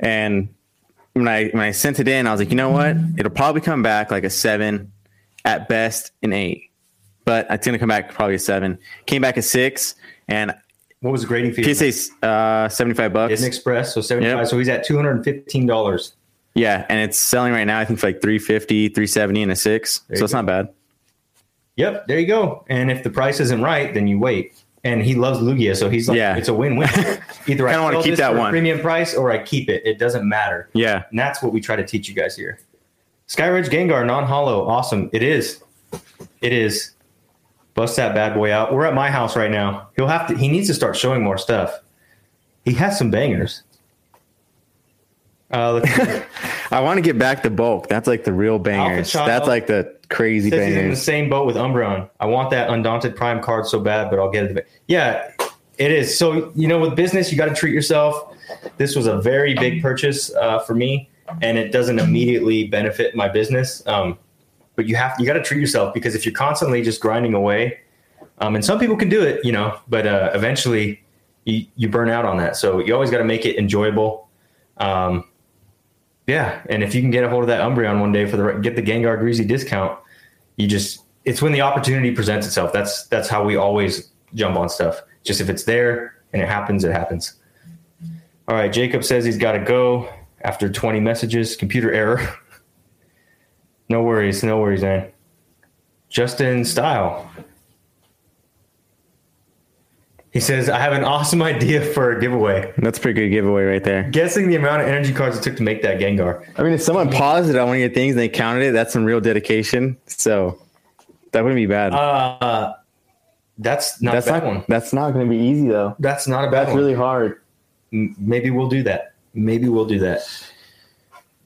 And when I when I sent it in, I was like, you know what? It'll probably come back like a seven, at best an eight, but it's gonna come back probably a seven. Came back a six and. What was the grading fee? P S A, uh, seventy-five bucks. It's an express, so seventy-five. Yep. So he's at two hundred fifteen dollars. Yeah, and it's selling right now, I think, for like three fifty, three seventy, and a six. There so it's go. Not bad. yep, there you go. And if the price isn't right, then you wait. And he loves Lugia, so he's like, yeah. it's a win-win. Either I want to keep that one premium price, or I keep it. It doesn't matter. Yeah, and that's what we try to teach you guys here. Skyridge Gengar non-hollow, awesome. It is. It is. Bust that bad boy out. We're at my house right now. He'll have to. He needs to start showing more stuff. He has some bangers. Uh, let's I want to get back to bulk. That's like the real bangers. That's like the crazy bangers. He's in the same boat with Umbreon. I want that Undaunted Prime card so bad, but I'll get it. Yeah, it is. So, you know, with business, you got to treat yourself. This was a very big purchase uh, for me, and it doesn't immediately benefit my business. Um, but you have you got to treat yourself, because if you're constantly just grinding away, um, and some people can do it, you know, but uh, eventually you, you burn out on that. So you always got to make it enjoyable. Um, Yeah, and if you can get a hold of that Umbreon one day for the get the Gengar Greasy discount, you just it's when the opportunity presents itself. That's that's how we always jump on stuff. Just if it's there and it happens, it happens. All right, Jacob says he's got to go after twenty messages. Computer error. No worries, no worries, man. Justin Style. He says, I have an awesome idea for a giveaway. That's a pretty good giveaway right there. Guessing the amount of energy cards it took to make that Gengar. I mean, if someone paused it on one of your things and they counted it, that's some real dedication. So that wouldn't be bad. Uh, that's not that's a bad not, one. That's not going to be easy, though. That's not a bad that's one. That's really hard. M- maybe we'll do that. Maybe we'll do that.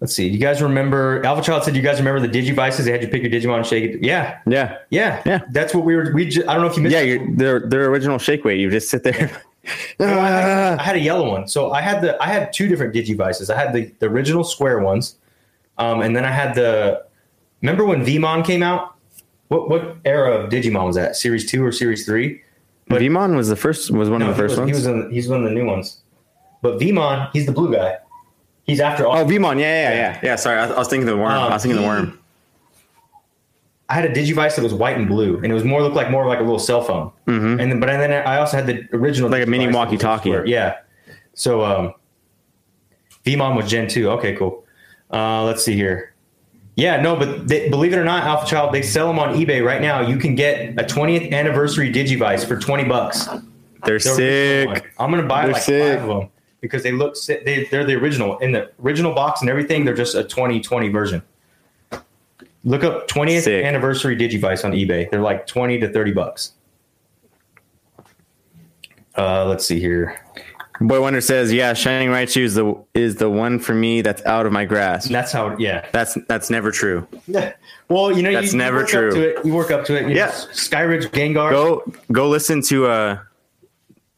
Let's see. Do you guys remember? Alpha Child said, "You guys remember the Digivices? They had you pick your Digimon and shake it." Yeah, yeah, yeah, yeah. That's what we were. We just, I don't know if you missed. Yeah, your, their their original shake weight. You just sit there. well, I, had, I had a yellow one, so I had the I had two different Digivices. I had the, the original square ones, um, and then I had the. Remember when Vemon came out? What what era of Digimon was that? Series two or series three? But Vemon was the first. Was one no, of the first was, ones. He was in, he's one of the new ones, but Vemon, he's the blue guy. He's after all. Oh, Vemon. Yeah, yeah, yeah. Yeah, sorry. I, I was thinking the worm. Um, I was thinking the worm. I had a Digivice that was white and blue, and it was more looked like more like a little cell phone. Mm-hmm. And then, but then I also had the original. Like Digivice, a mini walkie-talkie. Yeah. So um, Vemon was Gen two. Okay, cool. Uh, let's see here. Yeah, no, but they, believe it or not, Alpha Child, they sell them on eBay right now. You can get a twentieth anniversary Digivice for twenty bucks. They're, They're sick. I'm going to buy They're like sick. five of them. Because they look, they, they're the original. In the original box and everything, they're just a twenty twenty version. Look up twentieth Sick. Anniversary Digivice on eBay. They're like twenty to thirty bucks. Uh, let's see here. Boy Wonder says, yeah, Shining Raichu is the, is the one for me that's out of my grasp. That's how, yeah. That's that's never true. Yeah. Well, you know, that's you, never you work true. Up to it. You work up to it. You yeah. know, Skyridge Gengar. Go, go listen to uh,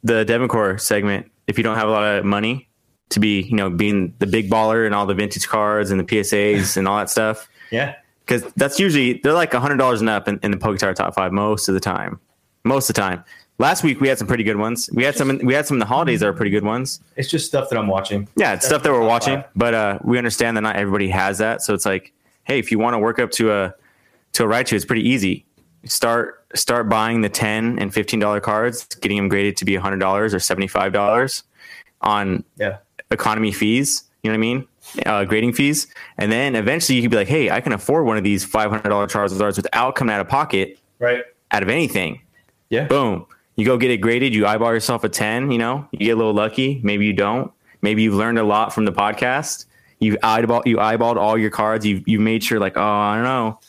the Devancore segment. If you don't have a lot of money to be, you know, being the big baller and all the vintage cards and the P S As and all that stuff. Yeah. Because that's usually, they're like one hundred dollars and up in, in the Poke Tower Top five most of the time. Most of the time. Last week, we had some pretty good ones. We had some We had some in the holidays that are pretty good ones. It's just stuff that I'm watching. Yeah, it's stuff, stuff that we're watching. Five. But uh, we understand that not everybody has that. So it's like, hey, if you want to work up to a to a Raichu, it's pretty easy. Start start buying the ten and fifteen dollars cards, getting them graded to be one hundred dollars or seventy-five dollars on yeah. economy fees, you know what I mean? Uh, grading fees. And then eventually you could be like, hey, I can afford one of these five hundred dollars Charizards without coming out of pocket right. out of anything. Yeah. Boom. You go get it graded. You eyeball yourself a ten, you know, you get a little lucky. Maybe you don't. Maybe you've learned a lot from the podcast. You've eyeballed, you eyeballed all your cards. You've, you've made sure like, oh, I don't know.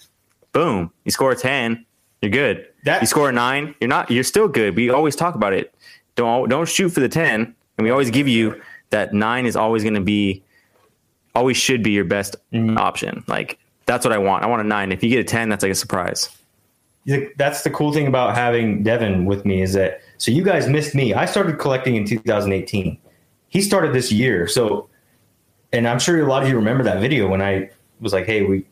Boom. You score a ten. You're good. That, you score a nine. You're not. You're still good. We always talk about it. Don't don't shoot for the ten, and we always give you that nine is always going to be, always should be your best mm-hmm. option. Like that's what I want. I want a nine. If you get a ten, that's like a surprise. That's the cool thing about having Devin with me is that so you guys missed me. I started collecting in two thousand eighteen. He started this year. So, and I'm sure a lot of you remember that video when I was like, hey, we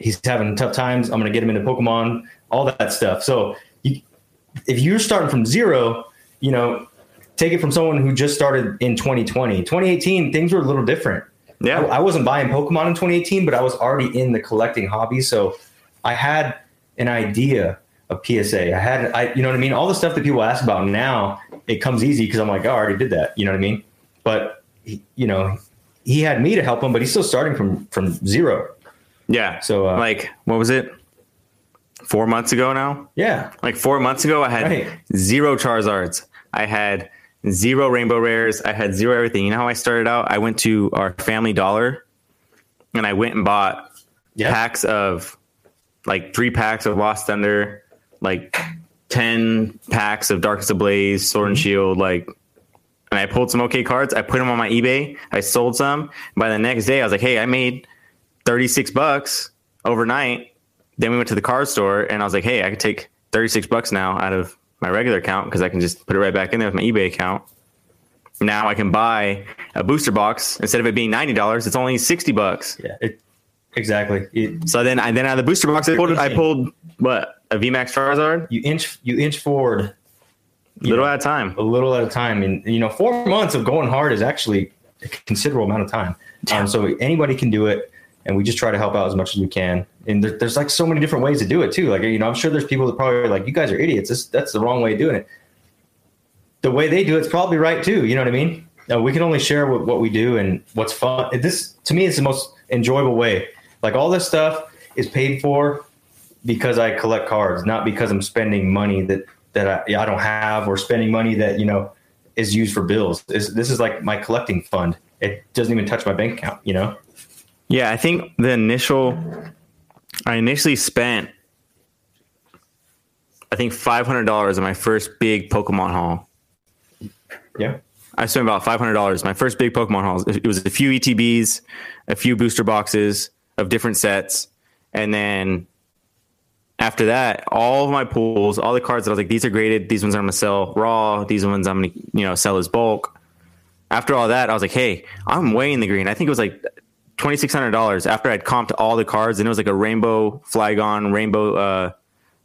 he's having tough times. I'm going to get him into Pokemon. All that stuff. So you, if you're starting from zero, you know, take it from someone who just started in twenty twenty. twenty eighteen, things were a little different. Yeah, I, I wasn't buying Pokemon in twenty eighteen, but I was already in the collecting hobby. So I had an idea of P S A. I had, I, you know what I mean? All the stuff that people ask about now, it comes easy because I'm like, oh, I already did that. You know what I mean? But, he, you know, he had me to help him, but he's still starting from, from zero. Yeah. So uh, like, what was it? four months ago now. Yeah. Like four months ago, I had right. zero Charizards. I had zero Rainbow Rares. I had zero everything. You know how I started out? I went to our Family Dollar and I went and bought yeah. packs of like three packs of Lost Thunder, like ten packs of Darkest Ablaze, Sword and Shield, like, and I pulled some okay cards. I put them on my eBay. I sold some. By the next day, I was like, hey, I made thirty-six bucks overnight. Then we went to the card store and I was like, hey, I could take thirty-six bucks now out of my regular account because I can just put it right back in there with my eBay account. Now I can buy a booster box. Instead of it being ninety dollars, it's only sixty bucks. Yeah, it, exactly. It, so then I then out of the booster box, I pulled, I pulled what, a V MAX Charizard? You inch, you inch forward. A little know, at a time. A little at a time. And, you know, four months of going hard is actually a considerable amount of time. Um, so anybody can do it. And we just try to help out as much as we can. And there, there's like so many different ways to do it too. Like, you know, I'm sure there's people that probably are like, you guys are idiots. This, that's the wrong way of doing it. The way they do it's probably right too. You know what I mean? Uh, we can only share what, what we do and what's fun. This, to me, is the most enjoyable way. Like all this stuff is paid for because I collect cards, not because I'm spending money that, that I, I don't have or spending money that, you know, is used for bills. This, this is like my collecting fund. It doesn't even touch my bank account, you know? Yeah, I think the initial, I initially spent, I think five hundred dollars on my first big Pokemon haul. Yeah. I spent about five hundred dollars. My first big Pokemon haul, it was a few E T Bs, a few booster boxes of different sets. And then after that, all of my pools, all the cards that I was like, these are graded. These ones I'm going to sell raw. These ones I'm going to, you know, sell as bulk. After all that, I was like, hey, I'm way in the green. I think it was like twenty-six hundred dollars after I'd comped all the cards, and it was like a rainbow Flygon, rainbow uh,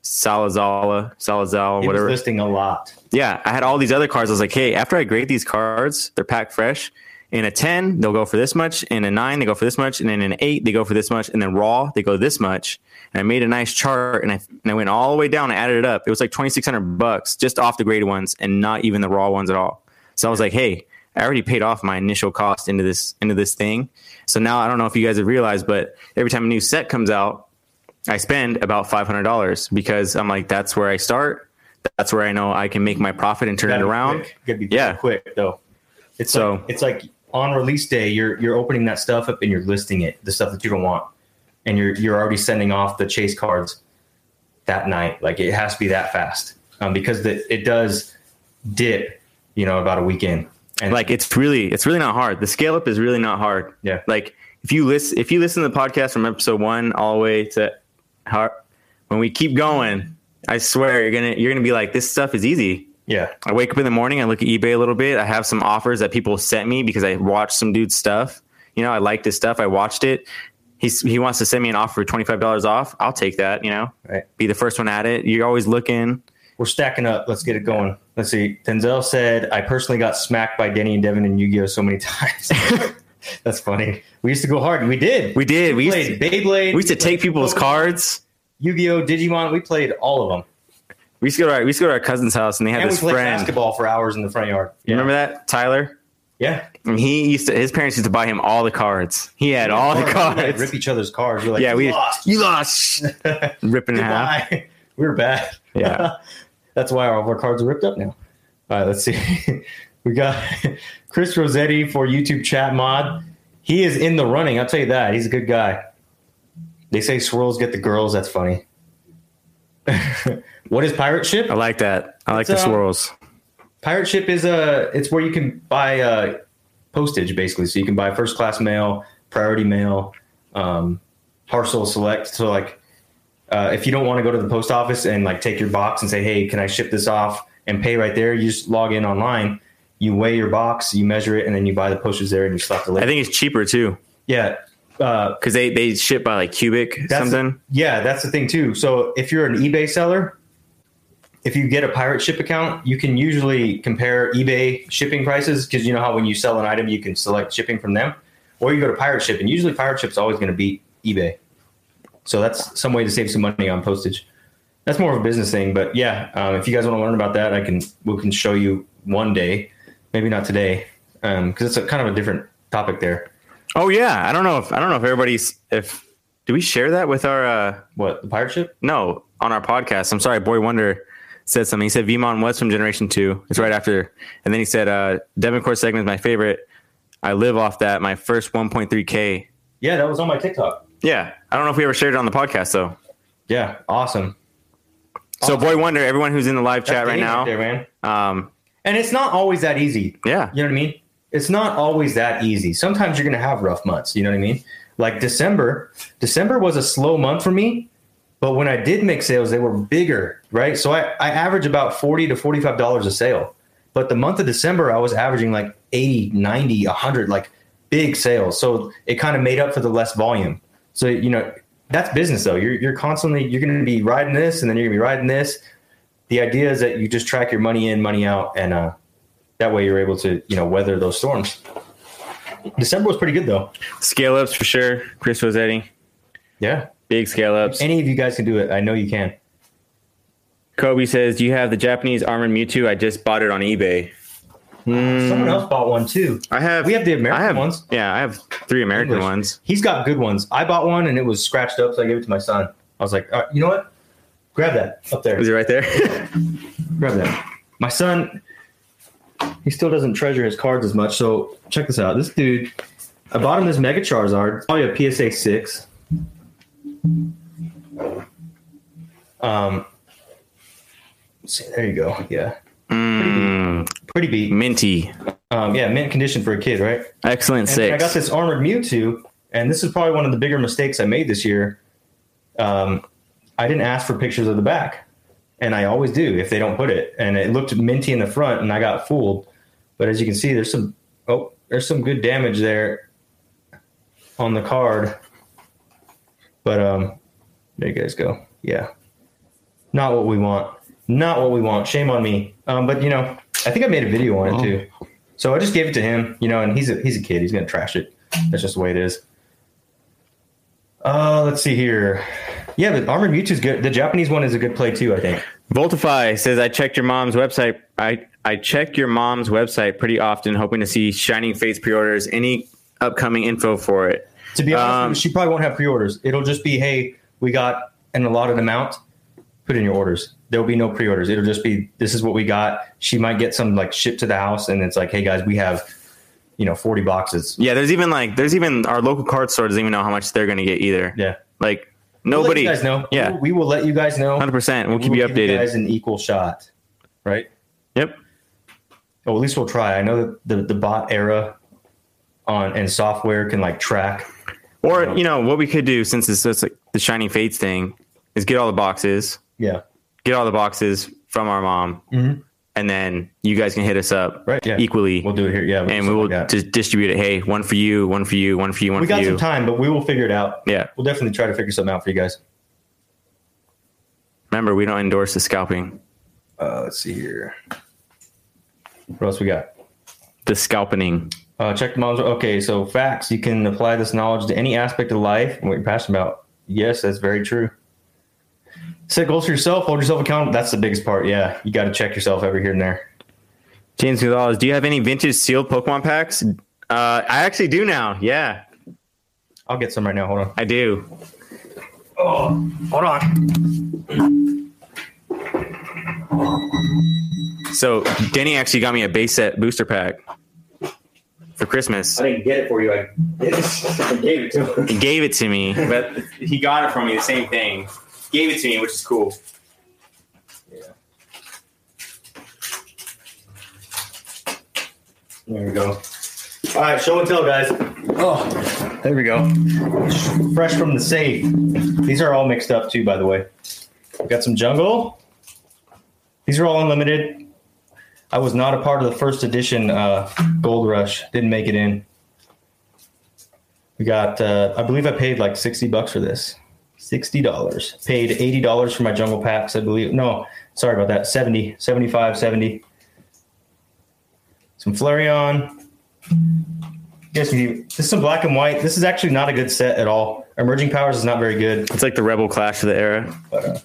Salazala, Salazal, whatever. It was listing a lot. Yeah, I had all these other cards. I was like, hey, after I grade these cards, they're packed fresh. In a ten, they'll go for this much. In a nine, they go for this much. And then in an eight, they go for this much. And then raw, they go this much. And I made a nice chart, and I and I went all the way down. I added it up. It was like twenty-six hundred bucks just off the graded ones, and not even the raw ones at all. So I was like, hey, I already paid off my initial cost into this into this thing. So now I don't know if you guys have realized, but every time a new set comes out, I spend about five hundred dollars because I'm like, that's where I start. That's where I know I can make my profit and turn it around. Got to be yeah. quick though. It's so like, it's like on release day, you're you're opening that stuff up and you're listing it, the stuff that you don't want, and you're you're already sending off the chase cards that night. Like it has to be that fast um, because the, it does dip, you know, about a weekend. And like it's really, it's really not hard. The scale up is really not hard. Yeah. Like if you listen, if you listen to the podcast from episode one all the way to how, when we keep going, I swear you're gonna you're gonna be like, this stuff is easy. Yeah. I wake up in the morning, I look at eBay a little bit. I have some offers that people sent me because I watched some dude's stuff. You know, I liked his stuff. I watched it. He's he wants to send me an offer for twenty-five dollars off. I'll take that. You know, right. Be the first one at it. You're always looking. We're stacking up. Let's get it going. Let's see. Denzel said, I personally got smacked by Denny and Devin and Yu-Gi-Oh! So many times. That's funny. We used to go hard. We did. We did. We, we played used to, Beyblade. We used to we take people's Pokemon, cards. Yu-Gi-Oh! Digimon. We played all of them. We used to go to our, we used to, go to our cousin's house and they had and this friend. And we played basketball for hours in the front yard. Yeah. You remember that? Tyler? Yeah. And he used to, his parents used to buy him all the cards. He had yeah, all the cards. We like rip each other's cards. We're like, yeah, you we lost. You lost. Ripping in half. We were bad. Yeah. That's why all of our cards are ripped up now. All right, let's see. We got Chris Rossetti for YouTube chat mod. He is in the running. I'll tell you that. He's a good guy. They say swirls get the girls. That's funny. What is Pirate Ship? I like that. I like it's, the swirls. Um, Pirate Ship is a, it's where you can buy uh, postage, basically. So you can buy first class mail, priority mail, um, parcel select. So like, Uh, if you don't want to go to the post office and like take your box and say, hey, can I ship this off and pay right there? You just log in online, you weigh your box, you measure it, and then you buy the postage there and you slap the label. I think it's cheaper too. Yeah. Because uh, they, they ship by like cubic something. The, yeah, that's the thing too. So if you're an eBay seller, if you get a Pirate Ship account, you can usually compare eBay shipping prices because you know how when you sell an item, you can select shipping from them. Or you go to Pirate Ship, and usually Pirate Ship's always going to beat eBay. So that's some way to save some money on postage. That's more of a business thing, but yeah, um, if you guys want to learn about that, I can we can show you one day, maybe not today, because um, it's a kind of a different topic there. Oh yeah, I don't know if I don't know if everybody's if Do we share that with our uh, what the pirate ship? No, on our podcast. I'm sorry, Boy Wonder said something. He said Vemon was from Generation Two. It's right after, and then he said uh, Devin Core segment is my favorite. I live off that. My first one point three K. Yeah, that was on my TikTok. Yeah, I don't know if we ever shared it on the podcast though. Yeah, awesome. So awesome. Boy Wonder, everyone who's in the live chat That's right now, there, man. Um, and it's not always that easy. Yeah, you know what I mean. It's not always that easy. Sometimes you're going to have rough months. You know what I mean? Like December, December was a slow month for me, but when I did make sales, they were bigger, right? So I, I average about forty to forty-five dollars a sale, but the month of December, I was averaging like eighty, ninety, a hundred, like big sales. So it kind of made up for the less volume. So, you know, that's business though. You're, you're constantly, you're going to be riding this and then you're gonna be riding this. The idea is that you just track your money in, money out. And, uh, that way you're able to, you know, weather those storms. December was pretty good though. Scale ups for sure. Chris Rossetti. Yeah. Big scale ups. If any of you guys can do it. I know you can. Kobe says, do you have the Japanese Armored Mewtwo? I just bought it on eBay. Mm. Someone else bought one too. I have, we have the American I have, ones. Yeah. I have three American English. ones. He's got good ones. I bought one and it was scratched up. So I gave it to my son. I was like, all right, you know what? Grab that up there. Is it right there? Grab that. My son, he still doesn't treasure his cards as much. So check this out. This dude, I bought him this Mega Charizard. It's probably a P S A six. Um, see, there you go. Yeah. Mm, pretty beat. Minty. Um, yeah, mint condition for a kid, right? Excellent and six. I got this Armored Mewtwo, and this is probably one of the bigger mistakes I made this year. Um, I didn't ask for pictures of the back. And I always do if they don't put it. And it looked minty in the front, and I got fooled. But as you can see, there's some oh, there's some good damage there on the card. But um, there you guys go. Yeah, not what we want. Not what we want. Shame on me. Um, but you know, I think I made a video on it too. So I just gave it to him. You know, and he's a he's a kid. He's gonna trash it. That's just the way it is. Uh, let's see here. Yeah, but Armored Mewtwo's good. The Japanese one is a good play too, I think. Voltify says, I checked your mom's website. I, I check your mom's website pretty often, hoping to see Shining Fates pre-orders. Any upcoming info for it? To be honest, um, she probably won't have pre-orders. It'll just be, hey, we got an allotted amount. Put in your orders. There'll be no pre-orders. It'll just be, this is what we got. She might get some like shipped to the house, and it's like, hey guys, we have, you know, forty boxes. Yeah, there's even like, there's even our local card store doesn't even know how much they're going to get either. Yeah. Like, nobody, we'll let you guys know. Yeah, we will let you guys know. one hundred percent. We'll keep you updated. You guys an equal shot, right? Yep. Oh, at least we'll try. I know that the, the bot era on and software can like track. Or you know, you know what we could do, since it's just like the Shining Fates thing, is get all the boxes. Yeah. Get all the boxes from our mom, mm-hmm. and then you guys can hit us up right, yeah. equally. We'll do it here, yeah, we'll and we will like just distribute it. Hey, one for you, one for you, one for you, one we for you. We got some time, but we will figure it out. Yeah, we'll definitely try to figure something out for you guys. Remember, we don't endorse the scalping. Uh, let's see here. What else we got? The scalping. Uh, check the models. Okay, so facts. You can apply this knowledge to any aspect of life and what you're passionate about. Yes, that's very true. Set goals for yourself. Hold yourself accountable. That's the biggest part. Yeah, you got to check yourself every here and there. James Gonzalez, do you have any vintage sealed Pokemon packs? Uh, I actually do now. Yeah, I'll get some right now. Hold on. I do. Oh, hold on. So Denny actually got me a base set booster pack for Christmas. I didn't get it for you. I, I gave it to him. He gave it to me, but he got it from me. The same thing. Gave it to me, which is cool. Yeah. There we go. All right, show and tell, guys. Oh, there we go. Fresh from the safe. These are all mixed up, too, by the way. We've got some jungle. These are all unlimited. I was not a part of the first edition uh, Gold Rush. Didn't make it in. We got, uh, I believe I paid like sixty bucks for this. sixty dollars. Paid eighty dollars for my jungle packs, I believe. No, sorry about that. seventy, seventy-five, seventy. Some Flareon. Guess you, this is some black and white. This is actually not a good set at all. Emerging Powers is not very good. It's like the Rebel Clash of the era. But, uh,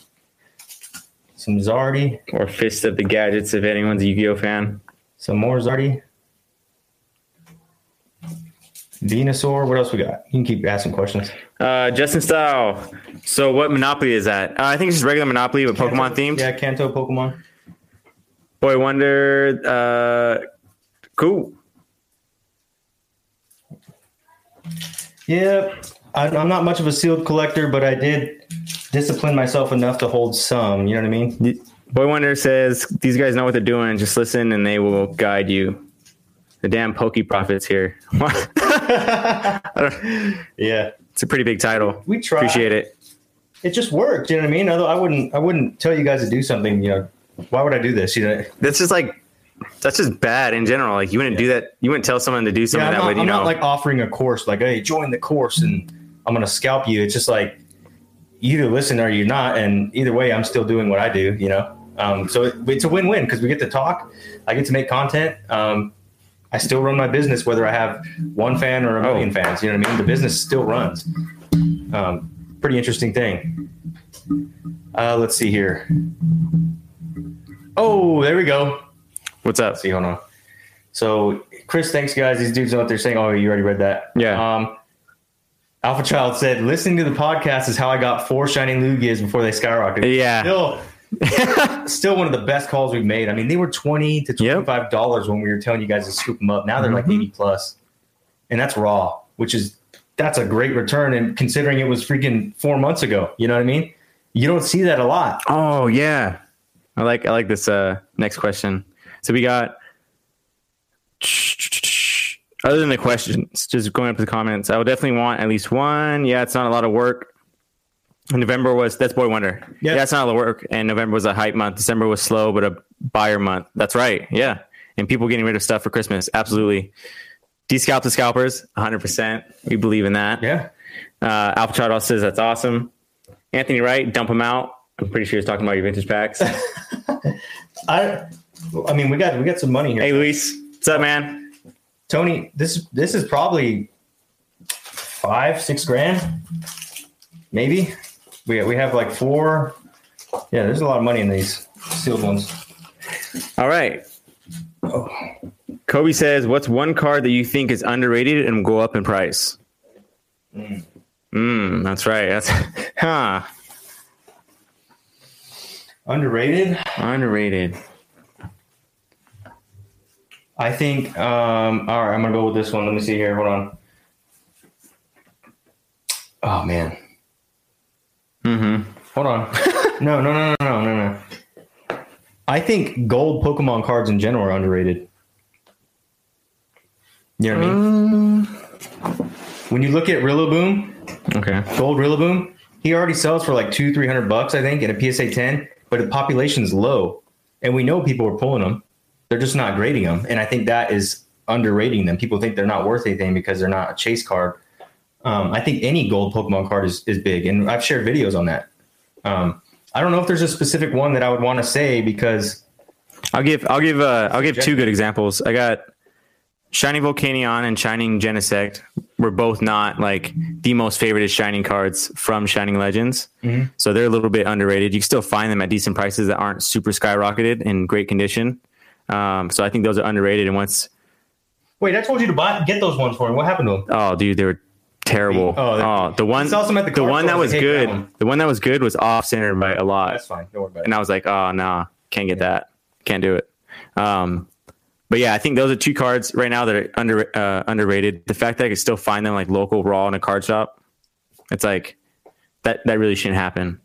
some Zardy. Or Fist of the Gadgets, if anyone's a Yu-Gi-Oh fan. Some more Zardy. Venusaur. What else we got? You can keep asking questions. Uh, Justin Style. So what Monopoly is that? Uh, I think it's just regular Monopoly with Kanto, Pokemon themed. Yeah, Kanto Pokemon. Boy Wonder. Uh, cool. Yeah, I, I'm not much of a sealed collector, but I did discipline myself enough to hold some. You know what I mean? Boy Wonder says, these guys know what they're doing. Just listen and they will guide you. The damn Pokey Profits here. Yeah. It's a pretty big title. We tried. Appreciate it. It just worked. You know what I mean? Although I wouldn't, I wouldn't tell you guys to do something. You know, why would I do this? You know, that's just like, that's just bad in general. Like you wouldn't yeah. do that. You wouldn't tell someone to do something yeah, that not, way. You I'm know, not like offering a course, like, hey, join the course and I'm going to scalp you. It's just like, you either listen or you're not. And either way, I'm still doing what I do, you know? Um, so it, it's a win-win because we get to talk, I get to make content. Um, I still run my business, whether I have one fan or a million oh. fans. You know what I mean? The business still runs. Um, pretty interesting thing. Uh, let's see here. Oh, there we go. What's up? Let's see, hold on. So, Chris, thanks, guys. These dudes know what they're saying. Oh, you already read that. Yeah. Um, Alpha Child said, listening to the podcast is how I got four Shining Lugias before they skyrocketed. Yeah. Still, still one of the best calls we've made. I mean, they were twenty to twenty-five dollars yep. when we were telling you guys to scoop them up. Now they're mm-hmm. like eighty plus, and that's raw, which is that's a great return. And considering it was freaking four months ago, you know what I mean? You don't see that a lot. Oh yeah, I like I like this. Uh, next question. So we got. Other than the questions, just going up to the comments, I would definitely want at least one. Yeah, it's not a lot of work. November was that's Boy Wonder. Yep. Yeah, that's not a lot of work. And November was a hype month. December was slow, but a buyer month. That's right. Yeah, and people getting rid of stuff for Christmas. Absolutely. Descalp the scalpers, one hundred percent. We believe in that. Yeah. Uh, Alpha Child also says that's awesome. Anthony Wright, dump them out. I'm pretty sure he's talking about your vintage packs. I, I mean, we got we got some money here. Hey, Luis, what's up, man? Tony, this this is probably five, six grand, maybe. We we have like four. Yeah, there's a lot of money in these sealed ones. All right. Oh. Kobe says, "What's one card that you think is underrated and will go up in price?" Mm. Mm, that's right. That's huh. Underrated. Underrated. I think. Um, all right, I'm gonna go with this one. Let me see here. Hold on. Oh man. Mm-hmm. Hold on. No, no, no, no, no, no, no. I think gold Pokemon cards in general are underrated. You know what I mean? Um, when you look at Rillaboom, okay, gold Rillaboom, he already sells for like two, three hundred bucks, I think, in a P S A ten. But the population's low, and we know people are pulling them; they're just not grading them. And I think that is underrating them. People think they're not worth anything because they're not a chase card. Um, I think any gold Pokemon card is, is big, and I've shared videos on that. Um, I don't know if there's a specific one that I would want to say because I'll give I'll give uh, I'll give two good examples. I got Shining Volcanion and Shining Genesect were both not like the most favorited Shining cards from Shining Legends, mm-hmm. so they're a little bit underrated. You can still find them at decent prices that aren't super skyrocketed in great condition. Um, so I think those are underrated. And once wait, I told you to buy get those ones for me. What happened to them? Oh, dude, they were. Terrible. Oh, oh the one, the, the one that was good, that one. the one that was good was off center by a lot. That's fine. Don't worry about it. And I was like, oh, nah, can't get yeah. that. Can't do it. Um, but yeah, I think those are two cards right now that are under, uh, underrated. The fact that I could still find them like local raw in a card shop. It's like that, that really shouldn't happen.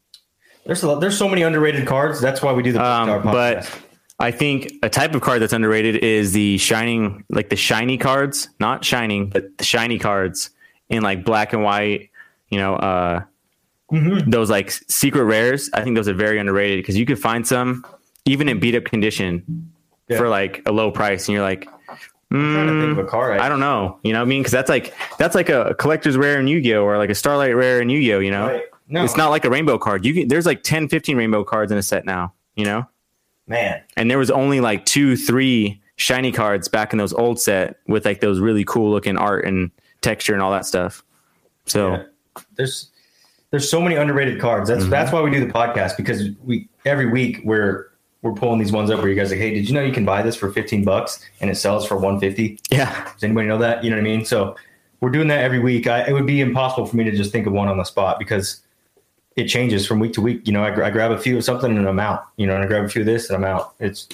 There's a lot, there's so many underrated cards. That's why we do the um, podcast. But I think a type of card that's underrated is the shining, like the shiny cards, not shining, but the shiny cards. In like black and white, you know, uh, mm-hmm. those like secret rares. I think those are very underrated because you could find some even in beat up condition yeah. for like a low price, and you're like, mm, trying to think of a card, I, I don't know, you know what I mean? Because that's like that's like a collector's rare in Yu-Gi-Oh or like a Starlight rare in Yu-Gi-Oh. You know, right. no. It's not like a rainbow card. You can, there's like ten, fifteen rainbow cards in a set now. You know, man. And there was only like two, three shiny cards back in those old set with like those really cool looking art and texture and all that stuff. So yeah. there's there's so many underrated cards. That's mm-hmm. that's why we do the podcast, because we every week we're we're pulling these ones up where you guys are like, hey, did you know you can buy this for fifteen bucks and it sells for one fifty? Yeah. Does anybody know that? You know what I mean? So we're doing that every week. I, it would be impossible for me to just think of one on the spot because it changes from week to week. You know, I, I grab a few of something and I'm out, you know, and I grab a few of this and I'm out. It's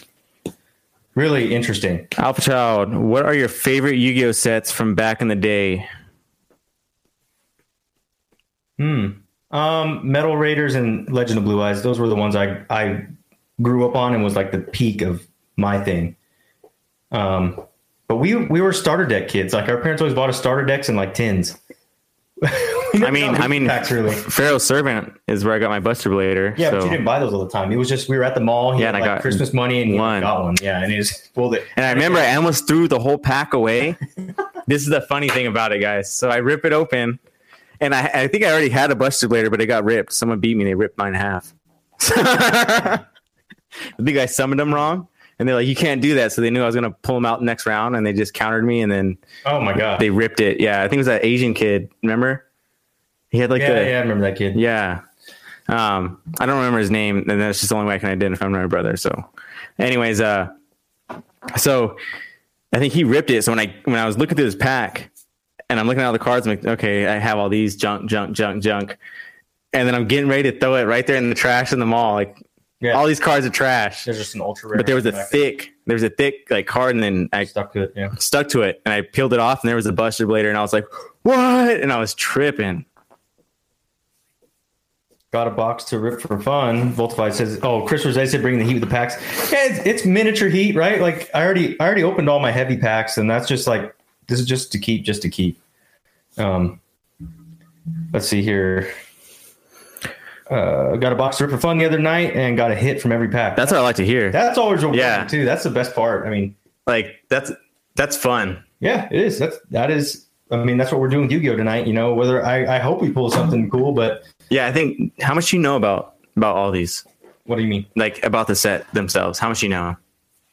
really interesting. Alpha Child, what are your favorite Yu-Gi-Oh sets from back in the day? Hmm. Um, Metal Raiders and Legend of Blue Eyes. Those were the ones I, I grew up on and was like the peak of my thing. Um, but we, we were starter deck kids. Like our parents always bought us starter decks in like tins. I mean, I mean, packs, really. Pharaoh's Servant is where I got my Buster Blader. Yeah, so. But you didn't buy those all the time. It was just, we were at the mall. He yeah, had, and like, I got Christmas money and one. He got one. Yeah. And he just pulled it. And I remember I almost threw the whole pack away. This is the funny thing about it, guys. So I rip it open and I, I think I already had a Buster Blader, but it got ripped. Someone beat me. They ripped mine in half. I think I summoned them wrong. And they're like, you can't do that. So they knew I was going to pull them out next round. And they just countered me. And then, oh my God, they ripped it. Yeah. I think it was that Asian kid. Remember? He had like yeah, the, yeah, I remember that kid. Yeah. Um, I don't remember his name. And that's just the only way I can identify my brother. So anyways, uh, so I think he ripped it. So when I, when I was looking through this pack and I'm looking at all the cards, I'm like, okay, I have all these junk, junk, junk, junk. And then I'm getting ready to throw it right there in the trash in the mall. Like, yeah. All these cards are trash. There's just an ultra rare. But there was a thick, there. there was a thick like card, and then I stuck to it. Yeah. Stuck to it, and I peeled it off, and there was a Buster Blader, and I was like, "What?" And I was tripping. Got a box to rip for fun. Voltify says, "Oh, Chris Rosé said bring the heat with the packs. Yeah, it's, it's miniature heat, right? Like I already, I already opened all my heavy packs, and that's just like this is just to keep, just to keep. Um, let's see here." Uh, got a box to rip for fun the other night and got a hit from every pack. That's what I like to hear. That's always rewarding yeah. too. That's the best part. I mean, like that's that's fun. Yeah, it is. That's that is. I mean, that's what we're doing with Yu-Gi-Oh tonight. You know, whether I, I hope we pull something cool, but yeah, I think how much you know about about all these. What do you mean? Like about the set themselves? How much you know?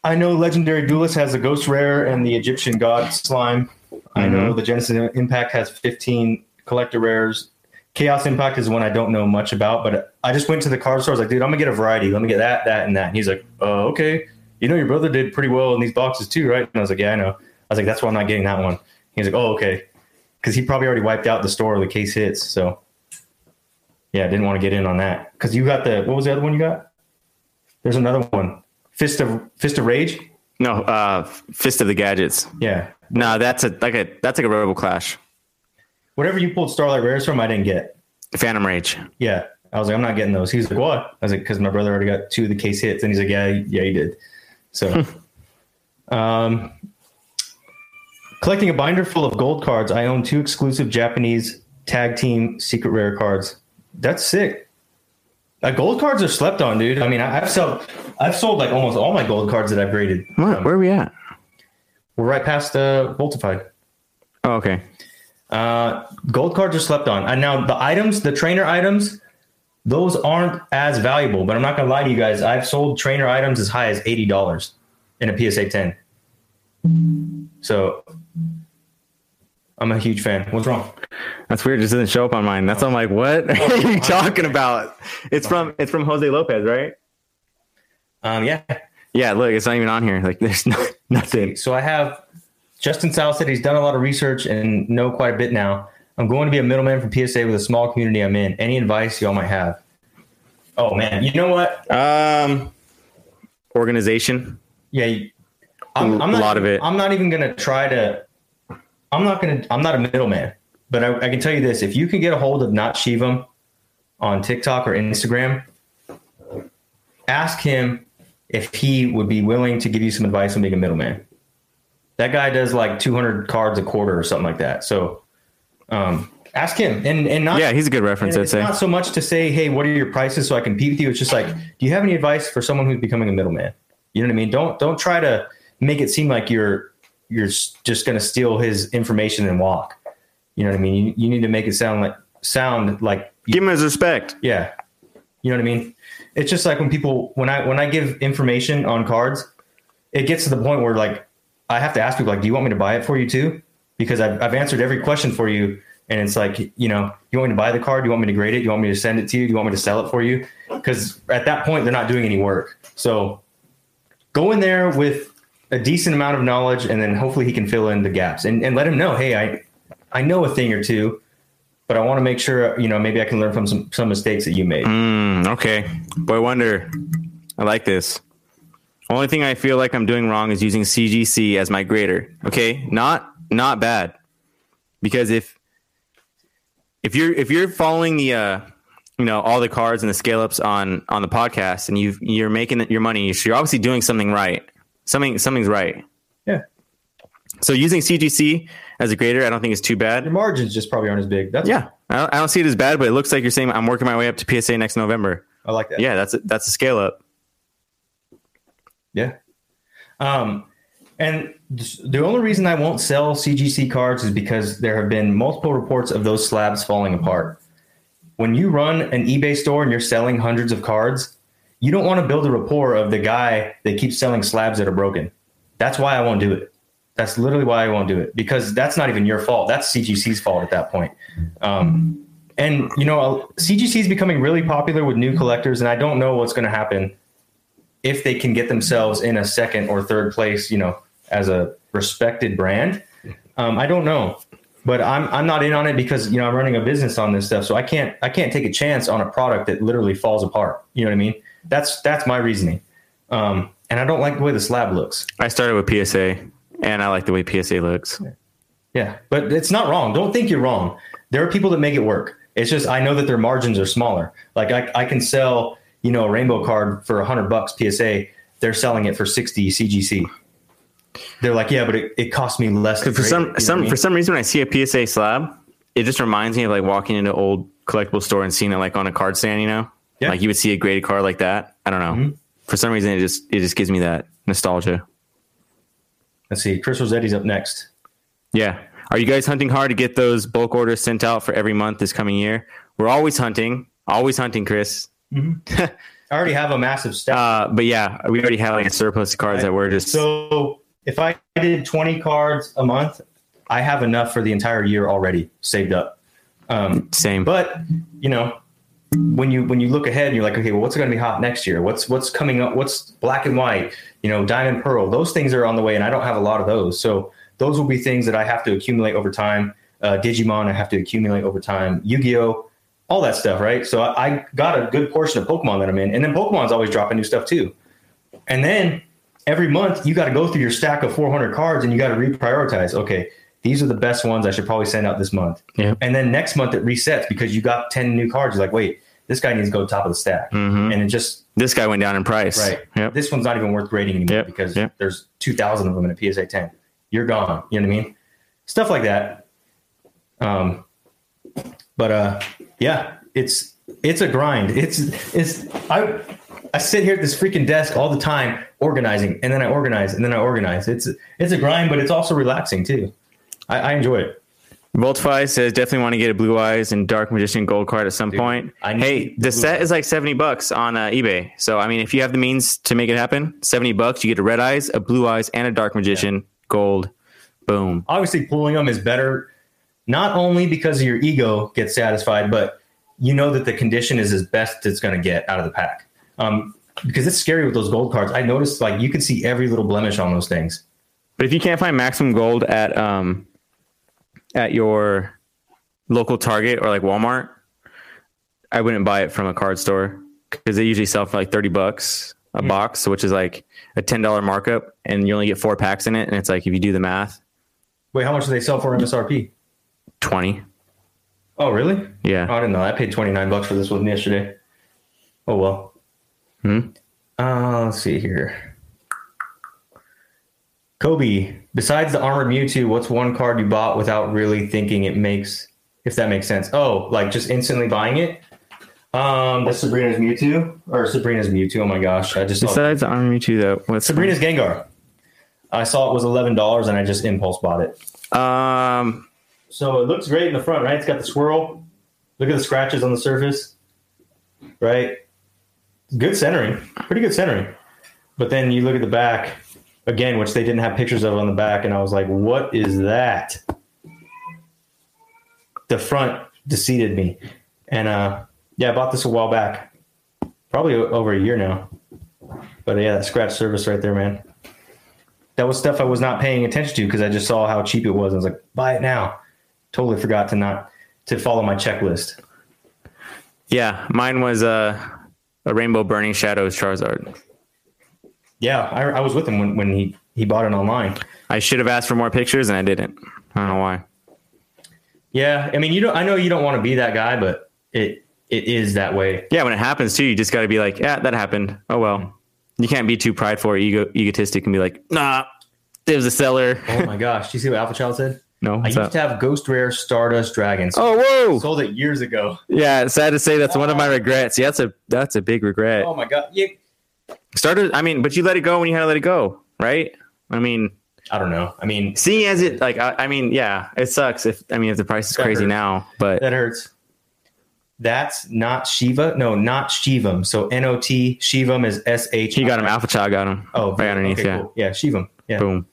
I know Legendary Duelist has a Ghost Rare and the Egyptian God Slime. Mm-hmm. I know the Genesis Impact has fifteen collector rares. Chaos Impact is one I don't know much about, but I just went to the card store. I was like, dude, I'm going to get a variety. Let me get that, that, and that. And he's like, oh, okay. You know, your brother did pretty well in these boxes too, right? And I was like, yeah, I know. I was like, that's why I'm not getting that one. He's like, oh, okay. Because he probably already wiped out the store or the case hits. So, yeah, I didn't want to get in on that. Because you got the, what was the other one you got? There's another one. Fist of Fist of Rage? No, uh, Fist of the Gadgets. Yeah. No, that's a like a that's like a Robo Clash. Whatever you pulled Starlight Rares from, I didn't get. Phantom Rage. Yeah. I was like, I'm not getting those. He was like, what? I was like, because my brother already got two of the case hits. And he's like, yeah, yeah, he did. So, um, collecting a binder full of gold cards, I own two exclusive Japanese tag team secret rare cards. That's sick. Uh, gold cards are slept on, dude. I mean, I, I've sold, I've sold like almost all my gold cards that I've graded. What? Um, Where are we at? We're right past uh, Voltified. Oh, okay. Uh, gold cards are slept on. And now the items, the trainer items, those aren't as valuable, but I'm not going to lie to you guys. I've sold trainer items as high as eighty dollars in a P S A ten. So I'm a huge fan. What's wrong? That's weird. It just doesn't show up on mine. That's, I'm like, what are you talking about? It's from, it's from Jose Lopez, right? Um, yeah. Yeah. Look, it's not even on here. Like there's no, nothing. So I have, Justin Sowell said he's done a lot of research and know quite a bit now. I'm going to be a middleman for P S A with a small community I'm in. Any advice y'all might have? Oh, man. You know what? Um, Organization. Yeah. I'm, I'm not, a lot of it. I'm not even going to try to – I'm not going to – I'm not a middleman. But I, I can tell you this. If you can get a hold of Nat Shivam on TikTok or Instagram, ask him if he would be willing to give you some advice on being a middleman. That guy does like two hundred cards a quarter or something like that. So um, ask him. And and not, yeah, he's a good reference. It's I'd say. Not so much to say, hey, what are your prices so I compete with you? It's just like, do you have any advice for someone who's becoming a middleman? You know what I mean? Don't don't try to make it seem like you're you're just going to steal his information and walk. You know what I mean? You, you need to make it sound like sound like. Give him his respect. Yeah. You know what I mean? It's just like when people when I when I give information on cards, it gets to the point where like. I have to ask people like, do you want me to buy it for you too? Because I've, I've answered every question for you. And it's like, you know, you want me to buy the card? Do you want me to grade it? Do you want me to send it to you? Do you want me to sell it for you? Because at that point, they're not doing any work. So go in there with a decent amount of knowledge and then hopefully he can fill in the gaps and, and let him know, hey, I, I know a thing or two, but I want to make sure, you know, maybe I can learn from some, some mistakes that you made. Mm, okay. Boy Wonder. I like this. Only thing I feel like I'm doing wrong is using C G C as my grader. Okay. Not, not bad. Because if, if you're, if you're following the, uh, you know, all the cards and the scale ups on, on the podcast and you've, you're making your money, so you're obviously doing something right. Something, something's right. Yeah. So using C G C as a grader, I don't think it's too bad. Your margins just probably aren't as big. That's yeah. I don't, I don't see it as bad, but it looks like you're saying I'm working my way up to P S A next November. I like that. Yeah. That's a, that's a scale up. Yeah. Um, and the only reason I won't sell C G C cards is because there have been multiple reports of those slabs falling apart. When you run an eBay store and you're selling hundreds of cards, you don't want to build a rapport of the guy that keeps selling slabs that are broken. That's why I won't do it. That's literally why I won't do it, because that's not even your fault. That's C G C's fault at that point. Um, and, you know, C G C is becoming really popular with new collectors, and I don't know what's going to happen if they can get themselves in a second or third place, you know, as a respected brand. Um, I don't know. But I'm I'm not in on it because, you know, I'm running a business on this stuff. So I can't I can't take a chance on a product that literally falls apart. You know what I mean? That's that's my reasoning. Um, and I don't like the way the slab looks. I started with P S A and I like the way P S A looks. Yeah, but it's not wrong. Don't think you're wrong. There are people that make it work. It's just I know that their margins are smaller. Like I, I can sell, you know, a rainbow card for one hundred bucks P S A. They're selling it for sixty C G C. They're like, yeah, but it, it cost me less. For grade, some, some I mean? for some reason, when I see a P S A slab, it just reminds me of like walking into an old collectible store and seeing it like on a card stand, you know, yeah. Like you would see a graded card like that. I don't know. Mm-hmm. For some reason, it just, it just gives me that nostalgia. Let's see. Chris Rossetti's up next. Yeah. Are you guys hunting hard to get those bulk orders sent out for every month this coming year? We're always hunting, always hunting, Chris. Mm-hmm. I already have a massive stack. Uh, but yeah, we already have like a surplus of cards right. that we're just so. If I did twenty cards a month, I have enough for the entire year already saved up. Um, Same. But, you know, when you when you look ahead and you're like, okay, well, what's going to be hot next year? What's what's coming up? What's black and white? You know, diamond, pearl. Those things are on the way, and I don't have a lot of those. So those will be things that I have to accumulate over time. Uh, Digimon, I have to accumulate over time. Yu-Gi-Oh, all that stuff, right? So I, I got a good portion of Pokemon that I'm in. And then Pokemon's always dropping new stuff, too. And then every month you got to go through your stack of four hundred cards and you got to reprioritize. Okay, these are the best ones I should probably send out this month. Yeah. And then next month it resets because you got ten new cards. You're like, wait, this guy needs to go top of the stack. Mm-hmm. And it just, this guy went down in price, right? Yep. This one's not even worth grading anymore yep. because yep. there's two thousand of them in a P S A ten. You're gone. You know what I mean? Stuff like that. Um, but, uh, yeah, it's, it's a grind. It's, it's, I, I sit here at this freaking desk all the time organizing, and then I organize, and then I organize. It's it's a grind, but it's also relaxing, too. I, I enjoy it. Voltify says, definitely want to get a Blue Eyes and Dark Magician gold card at some Dude, point. I hey, the, the set is like seventy bucks on uh, eBay. So, I mean, if you have the means to make it happen, seventy bucks, you get a Red Eyes, a Blue Eyes, and a Dark Magician yeah. gold. Boom. Obviously, pulling them is better, not only because your ego gets satisfied, but you know that the condition is as best it's going to get out of the pack. Um, because it's scary with those gold cards. I noticed like you can see every little blemish on those things. But if you can't find maximum gold at, um, at your local Target or like Walmart, I wouldn't buy it from a card store because they usually sell for like thirty bucks a mm. box, which is like a ten dollar markup, and you only get four packs in it. And it's like, if you do the math, wait, how much do they sell for M S R P? twenty. Oh, really? Yeah. Oh, I didn't know. I paid twenty-nine bucks for this one yesterday. Oh, well. Hmm. Uh, let's see here. Kobe, besides the Armored Mewtwo, what's one card you bought without really thinking it makes, if that makes sense? Oh, like just instantly buying it? Um, that's Sabrina's Mewtwo? Or Sabrina's Mewtwo, oh my gosh. I just Besides saw the Armored Mewtwo, though. What's Sabrina's one? Gengar. I saw it was eleven dollars and I just impulse bought it. Um. So it looks great in the front, right? It's got the swirl. Look at the scratches on the surface. Right? Good centering, pretty good centering. But then you look at the back again, which they didn't have pictures of on the back. And I was like, what is that? The front deceived me. And uh, yeah, I bought this a while back, probably over a year now. But yeah, that scratch surface right there, man. That was stuff I was not paying attention to because I just saw how cheap it was. I was like, buy it now. totally forgot to not to follow my checklist. Yeah, mine was uh, a Rainbow Burning Shadows Charizard. Yeah, I, I was with him when, when he, he bought it online. I should have asked for more pictures, and I didn't. I don't know why. Yeah, I mean, you don't. I know you don't want to be that guy, but it it is that way. Yeah, when it happens, too, you just got to be like, yeah, that happened. Oh, well. You can't be too prideful or ego, egotistic and be like, nah, it was a seller. Oh, my gosh. Do you see what Alpha Child said? No, I used up? to have Ghost Rare Stardust Dragons. Oh, whoa! Sold it years ago. Yeah, sad to say that's oh. one of my regrets. Yeah, that's a that's a big regret. Oh my god! Yeah. Stardust. I mean, but you let it go when you had to let it go, right? I mean, I don't know. I mean, seeing as it like, I, I mean, yeah, it sucks. If I mean, if the price is crazy hurts. now, but that hurts. That's not Shiva. No, not Shivam. So N O T Shivam is S H. He got him. Alpha Child got him. Oh, right underneath. Okay, yeah, cool. Yeah, Shivam. Yeah, boom.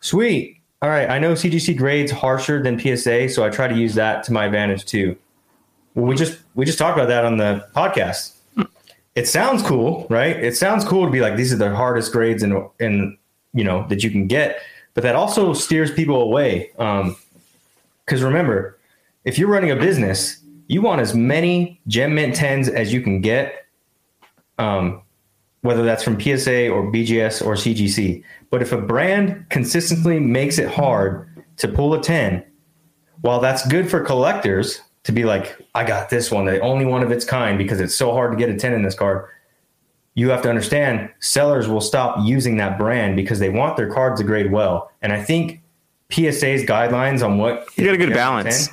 Sweet. All right, I know C G C grades harsher than P S A, so I try to use that to my advantage too. Well, we just we just talked about that on the podcast. It sounds cool, right? It sounds cool to be like, these are the hardest grades in in you know that you can get, but that also steers people away. Um, because remember, if you're running a business, you want as many Gem Mint tens as you can get. Um. Whether that's from P S A or B G S or C G C. But if a brand consistently makes it hard to pull a ten, while that's good for collectors to be like, I got this one, the only one of its kind, because it's so hard to get a ten in this card, you have to understand sellers will stop using that brand because they want their cards to grade well. And I think P S A's guidelines on what... You got a good balance.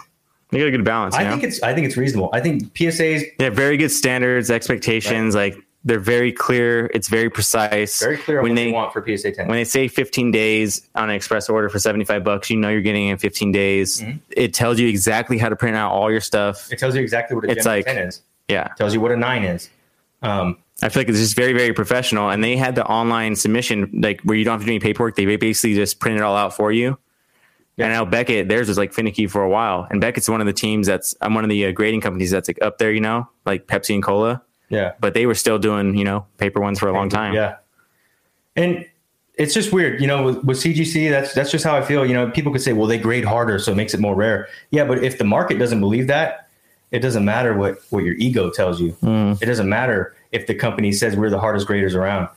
You got a good balance. I think it's I think it's reasonable. I think P S A's... They have very good standards, expectations, right? like... They're very clear. It's very precise. Very clear on when what they, they want for P S A ten. When they say fifteen days on an express order for seventy-five bucks, you know you're getting it in fifteen days. Mm-hmm. It tells you exactly how to print out all your stuff. It tells you exactly what a it's like, ten is. Yeah. It tells you what a nine is. Um, I feel like it's just very, very professional. And they had the online submission like where you don't have to do any paperwork. They basically just print it all out for you. Yeah. And now Beckett, theirs was like finicky for a while. And Beckett's one of the teams that's, I'm one of the uh, grading companies that's like up there, you know, like Pepsi and Cola. Yeah, but they were still doing, you know, paper ones for a long time. Yeah, and it's just weird, you know, with, with C G C, that's that's just how I feel. You know, people could say, well, they grade harder, so it makes it more rare. Yeah, but if the market doesn't believe that, it doesn't matter what, what your ego tells you. Mm. It doesn't matter if the company says we're the hardest graders around.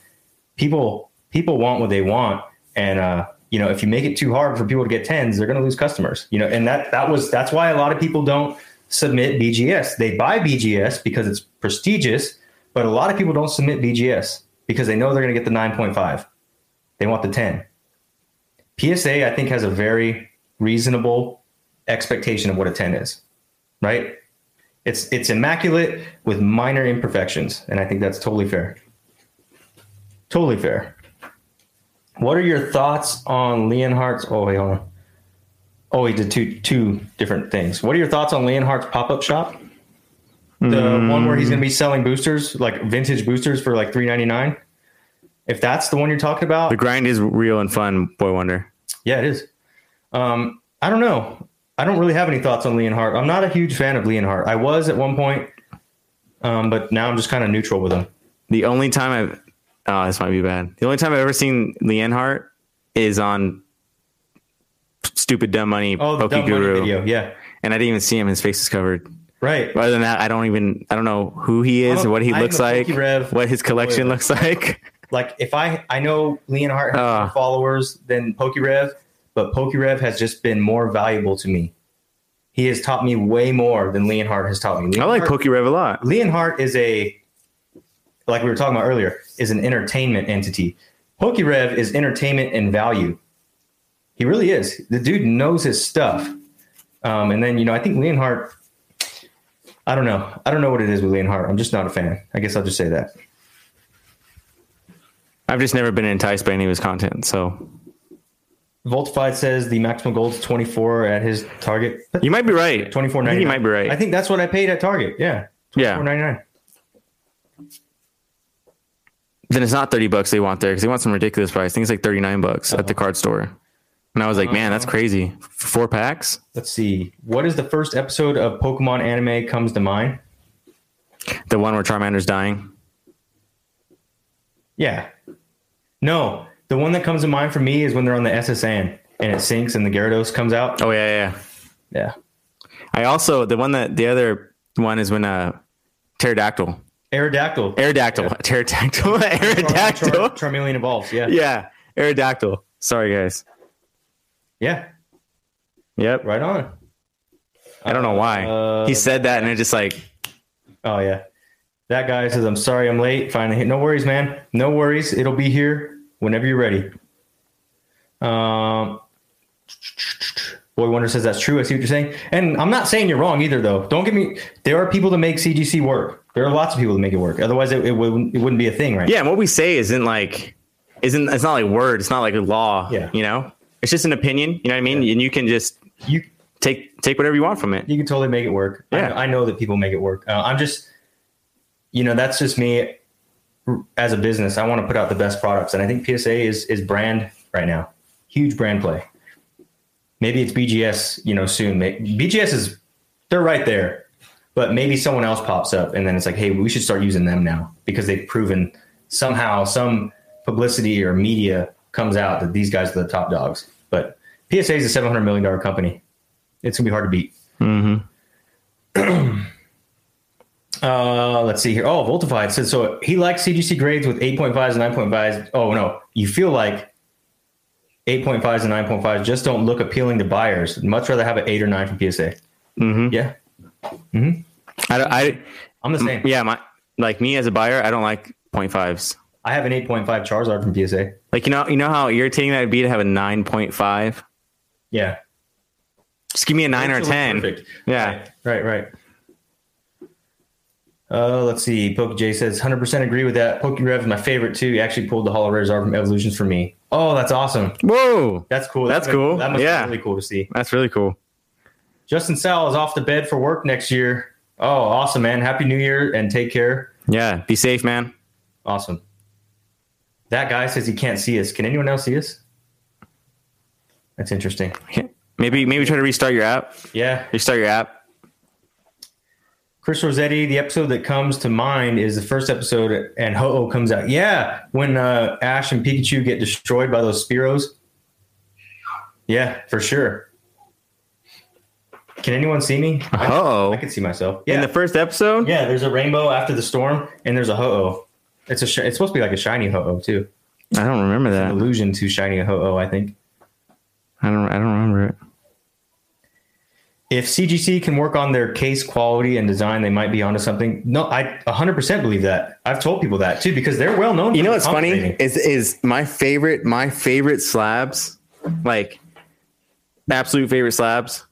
People people want what they want, and uh, you know, if you make it too hard for people to get tens, they're going to lose customers. You know, and that that was that's why a lot of people don't submit B G S. They buy B G S because it's prestigious, but a lot of people don't submit B G S because they know they're going to get the nine point five. They want the ten. P S A, I think, has a very reasonable expectation of what a ten is, right? It's it's immaculate with minor imperfections, and I think that's totally fair. Totally fair. What are your thoughts on Leonhardt's... Oh, wait, hold on. Oh, he did two two different things. What are your thoughts on Leonhardt's pop-up shop? The mm. one where he's going to be selling boosters, like vintage boosters for like three ninety-nine. If that's the one you're talking about. The grind is real and fun, Boy Wonder. Yeah, it is. Um, I don't know. I don't really have any thoughts on Leonhardt. I'm not a huge fan of Leonhardt. I was at one point, um, but now I'm just kind of neutral with him. The only time I've... Oh, this might be bad. The only time I've ever seen Leonhardt is on... Stupid Dumb Money oh, Poke Dumb Guru Money video, yeah. And I didn't even see him. His face is covered. Right. Other than that, I don't even, I don't know who he is, what he I looks like, Pokerev, what his collection Pokerev. looks like. Like if I, I know Leonhardt has uh, more followers than Pokerev, but Pokerev has just been more valuable to me. He has taught me way more than Leonhardt has taught me. Leonhardt, I like Pokerev a lot. Leonhardt is a, like we were talking about earlier, is an entertainment entity. Pokerev is entertainment and value. He really is. The dude knows his stuff. Um, and then, you know, I think Leonhardt, I don't know. I don't know what it is with Leonhardt. I'm just not a fan. I guess I'll just say that. I've just never been enticed by any of his content. So Voltified says the maximum gold is twenty-four at his Target. You might be right. twenty-four ninety-nine. You might be right. I think that's what I paid at Target. Yeah. twenty-four ninety-nine. Yeah. Then it's not thirty bucks they want there because they want some ridiculous price. I think it's like thirty-nine bucks uh-huh. at the card store. And I was like, man, that's crazy. Four packs? Let's see. What is the first episode of Pokemon anime comes to mind? The one where Charmander's dying? Yeah. No. The one that comes to mind for me is when they're on the S S N and it sinks and the Gyarados comes out. Oh, yeah, yeah. Yeah. I also, the one that, the other one is when uh, Pterodactyl. Aerodactyl. Aerodactyl. Yeah. Pterodactyl. Aerodactyl. Char- Char- Charmeleon evolves, yeah. Yeah, Aerodactyl. Sorry, guys. Yeah. Yep. Right on. I don't know why. Uh, he said that, and it just like... Oh, yeah. That guy says, I'm sorry I'm late. Finally, no worries, man. No worries. It'll be here whenever you're ready. Um... Boy Wonder says that's true. I see what you're saying. And I'm not saying you're wrong either, though. Don't get me... There are people that make C G C work. There are lots of people that make it work. Otherwise, it, it, wouldn't, it wouldn't be a thing, right? Yeah, and what we say isn't like... isn't It's not like word. It's not like law, yeah. You know? It's just an opinion. You know what I mean? Yeah. And you can just you take take whatever you want from it. You can totally make it work. Yeah. I, I know that people make it work. Uh, I'm just... You know, that's just me as a business. I want to put out the best products. And I think P S A is is brand right now. Huge brand play. Maybe it's B G S, you know, soon. B G S is, they're right there. But maybe someone else pops up and then it's like, hey, we should start using them now because they've proven somehow some publicity or media comes out that these guys are the top dogs. But P S A is a seven hundred million dollars company. It's going to be hard to beat. Mm-hmm. uh, let's see here. Oh, Voltified said, so he likes C G C grades with eight point fives and nine point fives. Oh, no. You feel like eight point fives and nine point fives just don't look appealing to buyers. I'd much rather have an eight or nine from P S A. Mm-hmm. Yeah. Mm-hmm. I, I, I'm the same. M- yeah. My, like me as a buyer, I don't like point fives. I have an eight point five Charizard from P S A. Like, you know, you know how irritating that would be to have a nine point five. Yeah. Just give me a nine or a ten. Perfect. Yeah. Right. Right. right. Uh, let's see. Poke J says one hundred percent agree with that. Pokérev is my favorite too. He actually pulled the Holo Rares R from Evolutions for me. Oh, that's awesome. Whoa. That's cool. That's, that's cool. That must yeah. be really cool to see. That's really cool. Justin Sal is off the bed for work next year. Oh, awesome, man. Happy New Year and take care. Yeah. Be safe, man. Awesome. That guy says he can't see us. Can anyone else see us? That's interesting. Yeah. Maybe, maybe try to restart your app. Yeah. Restart your app. Chris Rossetti, the episode that comes to mind is the first episode and Ho-Oh comes out. Yeah, when uh, Ash and Pikachu get destroyed by those Spearows. Yeah, for sure. Can anyone see me? Oh, I, I can see myself. Yeah. In the first episode? Yeah, there's a rainbow after the storm, and there's a Ho-Oh. It's a sh- it's supposed to be like a shiny Ho-Oh, too. I don't remember that. It's an allusion to shiny Ho-Oh, I think. I don't. I don't remember it. If C G C can work on their case quality and design, they might be onto something. No, I one hundred percent believe that. I've told people that too because they're well known. You know what's funny is is my favorite my favorite slabs, like absolute favorite slabs,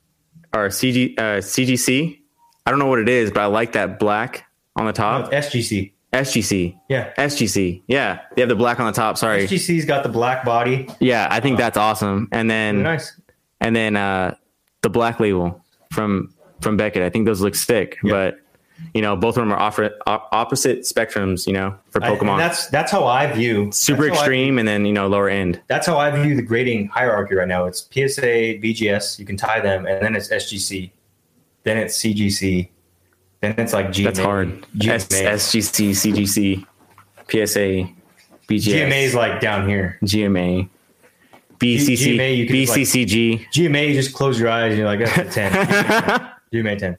are C G uh, C G C. I don't know what it is, but I like that black on the top. No, it's S G C. S G C. Yeah. S G C. Yeah. They have the black on the top. Sorry. S G C's got the black body. Yeah, I think oh. that's awesome. And then really nice. And then uh, the black label. From from Beckett, I think those look sick, yeah. But you know, both of them are offer, op- opposite spectrums. You know, for Pokemon, I, that's that's how I view super extreme, view. And then you know, lower end. That's how I view the grading hierarchy right now. It's P S A, B G S. You can tie them, and then it's S G C, then it's C G C, then it's like G M A. That's hard. S- SGC, CGC, P S A, B G S. G M A is like down here. G M A. B C C, G M A, you can B C C G. Like, G M A, you just close your eyes and you're like, that's a ten. G M A ten.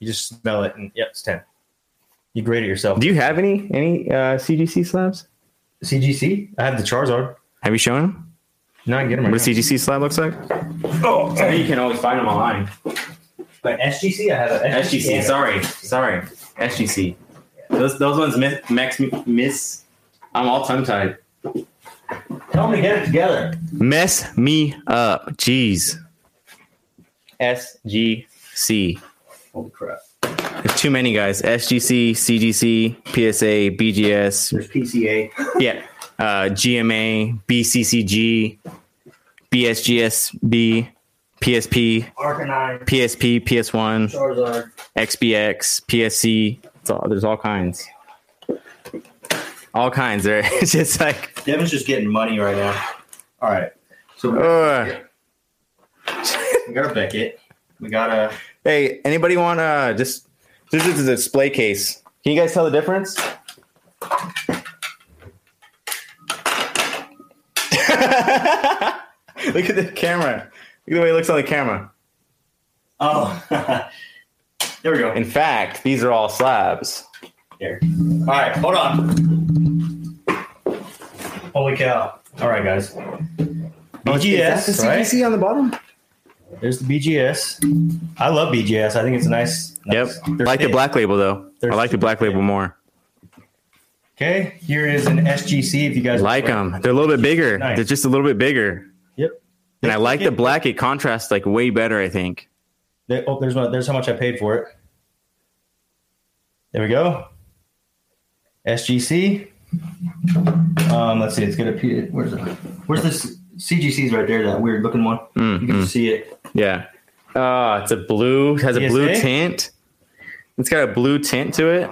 You just smell it and, yep, it's ten. You grade it yourself. Do you have any any uh, C G C slabs? C G C? I have the Charizard. Have you shown them? No, I can get them right now. What a C G C slab looks like? Oh, I mean, you can always find them online. But S G C? I have a S G C. S G C. Sorry. Sorry. S G C. Those those ones miss. Max, miss. I'm all tongue-tied. Tell me to get it together. Mess me up. Jeez. S G C. Holy crap. There's too many guys. S G C, C G C, P S A, B G S. There's P C A. Yeah. Uh, G M A, B C C G, B S G S B, P S P, Arcanine, P S P, P S one, Charizard, X B X, P S C. It's all, there's all kinds. All kinds. Right? It's just like... Devin's just getting money right now. All right. So uh, we got a Beckett. We got a... Hey, anybody want to just... This is a display case. Can you guys tell the difference? Look at the camera. Look at the way it looks on the camera. Oh, there we go. In fact, these are all slabs. Here. All right, hold on. Holy cow. All right, guys. B G S, is that the C G C right? On the bottom? There's the B G S. I love B G S. I think it's a nice. nice yep. I like the black label, though. I like the black label more. Okay. Here is an S G C if you guys like them. They're a little bit bigger. Nice. They're just a little bit bigger. Yep. And I like the black. It contrasts like way better, I think. They, oh, there's, there's how much I paid for it. There we go. S G C. Um, let's see. It's going to. Where's it? Where's this? C G C's right there, that weird looking one. Mm, you can mm. see it. Yeah. Uh, it's a blue, has P S A? A blue tint. It's got a blue tint to it.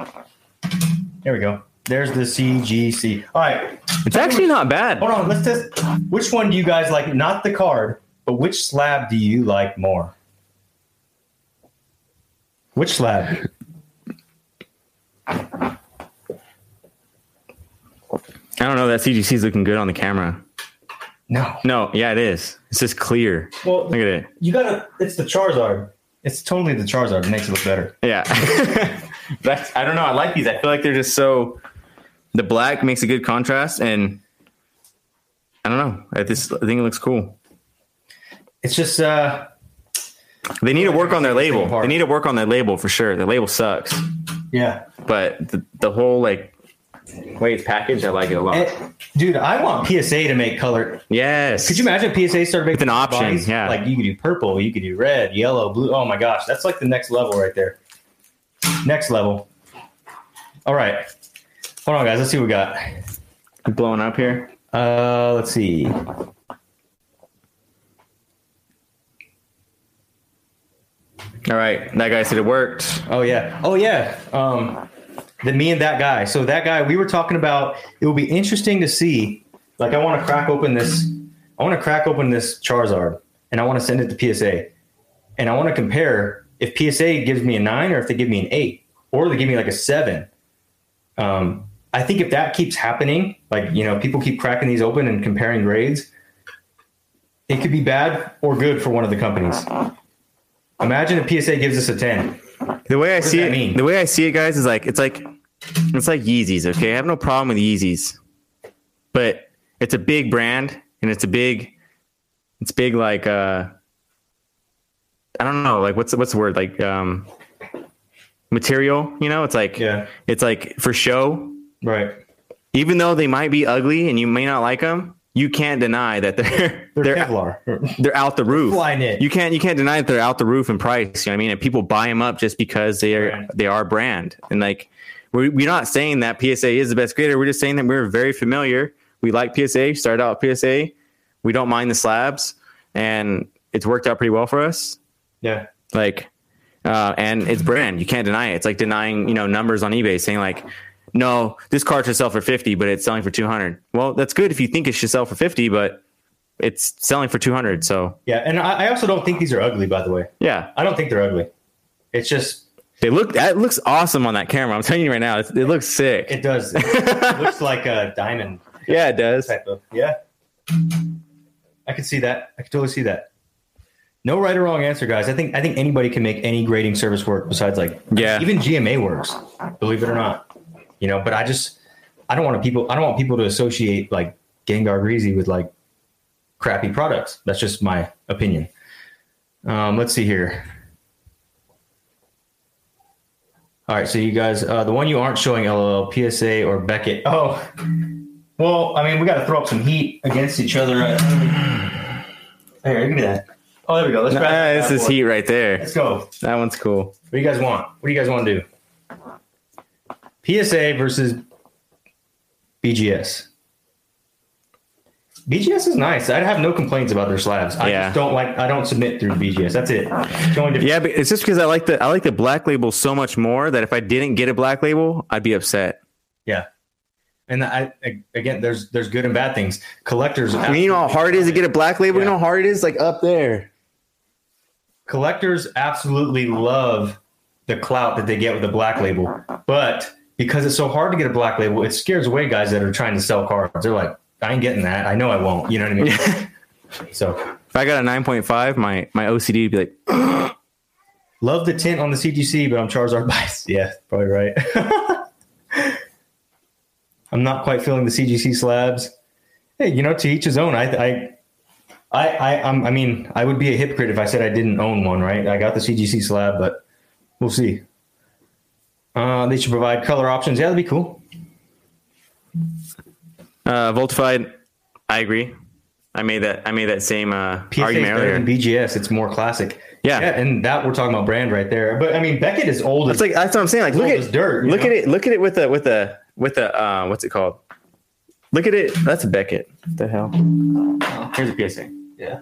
There we go. There's the C G C. All right. It's actually not bad. Hold on. Let's test. Which one do you guys like? Not the card, but which slab do you like more? Which slab? I don't know. That C G C's looking good on the camera. No. No, yeah, it is. It's just clear. Well, look at it. You gotta, it's the Charizard. It's totally the Charizard. It makes it look better. Yeah. That's, I don't know. I like these. I feel like they're just so, the black makes a good contrast, and I don't know. I just, I think it looks cool. It's just, uh, they need to work on their label. They need to work on their label for sure. The label sucks. Yeah. But the, the whole, like, way it's packaged, I like it a lot. It, dude, I want P S A to make color. Yes. Could you imagine P S A started making an option? Bodies? Yeah. Like you could do purple, you could do red, yellow, blue. Oh my gosh, that's like the next level right there. Next level. All right. Hold on, guys. Let's see what we got. I'm blowing up here. Uh, let's see. All right. That guy said it worked. Oh yeah. Oh yeah. Um. Than me and that guy. So that guy, we were talking about, it will be interesting to see. Like, I want to crack open this. I want to crack open this Charizard, and I want to send it to P S A, and I want to compare if P S A gives me a nine or if they give me an eight or they give me like a seven. Um, I think if that keeps happening, like, you know, people keep cracking these open and comparing grades, it could be bad or good for one of the companies. Imagine if P S A gives us a ten. The way I see it, mean? the way I see it, guys, is like it's like it's like Yeezys. Okay, I have no problem with Yeezys, but it's a big brand and it's a big, it's big like uh, I don't know, like what's what's the word like um, material? You know, it's like yeah. it's like for show, right? Even though they might be ugly and you may not like them, you can't deny that they're they're they're Kevlar. They're out the roof. You can't you can't deny that they're out the roof in price. You know what I mean? And people buy them up just because they are brand. they are brand. And like we're we're not saying that P S A is the best grader. We're just saying that we're very familiar. We like P S A. Started out with P S A. We don't mind the slabs, and it's worked out pretty well for us. Yeah. Like, uh, and it's brand. You can't deny it. It's like denying you know numbers on eBay, saying like, no, this card should sell for fifty, but it's selling for two hundred. Well, that's good if you think it should sell for fifty, but it's selling for two hundred. So yeah, and I, I also don't think these are ugly, by the way. Yeah, I don't think they're ugly. It's just they look. It looks awesome on that camera. I'm telling you right now, it, it looks sick. It does. It, it looks like a diamond. Yeah, it does. Type of, yeah, I can see that. I can totally see that. No right or wrong answer, guys. I think I think anybody can make any grading service work. Besides, like yeah, even G M A works. Believe it or not. You know, but I just, I don't want people, I don't want people to associate like Gengar Greasy with like crappy products. That's just my opinion. Um, let's see here. All right. So you guys, uh, the one you aren't showing, L O L, P S A or Beckett. Oh, well, I mean, we got to throw up some heat against each other. Right? Here, give me that. Oh, there we go. Let's nah, this that is board. Heat right there. Let's go. That one's cool. What do you guys want? What do you guys want to do? P S A versus B G S. B G S is nice. I have no complaints about their slabs. I yeah. just don't like. I don't submit through B G S. That's it. Going to- yeah, but it's just because I like the I like the black label so much more that if I didn't get a black label, I'd be upset. Yeah, and I, I again, there's there's good and bad things. Collectors. I mean, you know how hard it is to get a black label. Yeah. You know how hard it is, like up there. Collectors absolutely love the clout that they get with a black label, but because it's so hard to get a black label, it scares away guys that are trying to sell cards. They're like, I ain't getting that. I know I won't. You know what I mean? So if I got a nine point five, my, my O C D would be like, Love the tint on the C G C, but I'm Charizard biased. Yeah, probably right. I'm not quite feeling the C G C slabs. Hey, you know, to each his own. I, I, I, I, I'm, I mean, I would be a hypocrite if I said I didn't own one, right? I got the C G C slab, but we'll see. Uh, they should provide color options. Yeah, that'd be cool. Uh, Voltified, I agree. I made that. I made that same uh, P S A argument earlier. In B G S, it's more classic. Yeah. yeah, and that we're talking about brand right there. But I mean, Beckett is old. That's as, like that's what I'm saying. Like, look at dirt. Look know? at it. Look at it with a with a with a uh, what's it called? Look at it. That's Beckett. What the hell? Oh, here's a P S A. Yeah.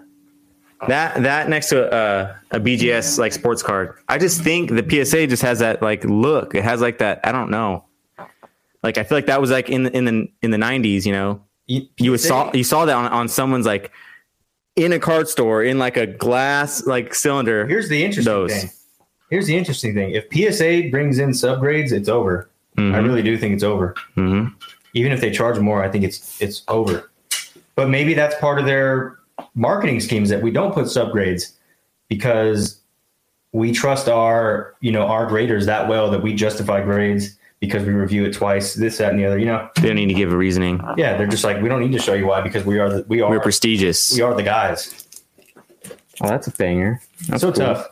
That that next to uh, a B G S like sports card. I just think the P S A just has that like look. It has like that. I don't know. Like I feel like that was like in the in the in the nineties. You know. You, you saw you saw that on, on someone's like in a card store in like a glass like cylinder. Here's the interesting those. thing. Here's the interesting thing. If P S A brings in subgrades, it's over. Mm-hmm. I really do think it's over. Mm-hmm. Even if they charge more, I think it's it's over. But maybe that's part of their marketing schemes that we don't put subgrades because we trust our you know our graders that well that we justify grades. Because we review it twice, this, that, and the other, you know. They don't need to give a reasoning. Yeah, they're just like, we don't need to show you why because we are the, we are we're prestigious. We are the guys. Well, that's a banger. That's so cool. Tough.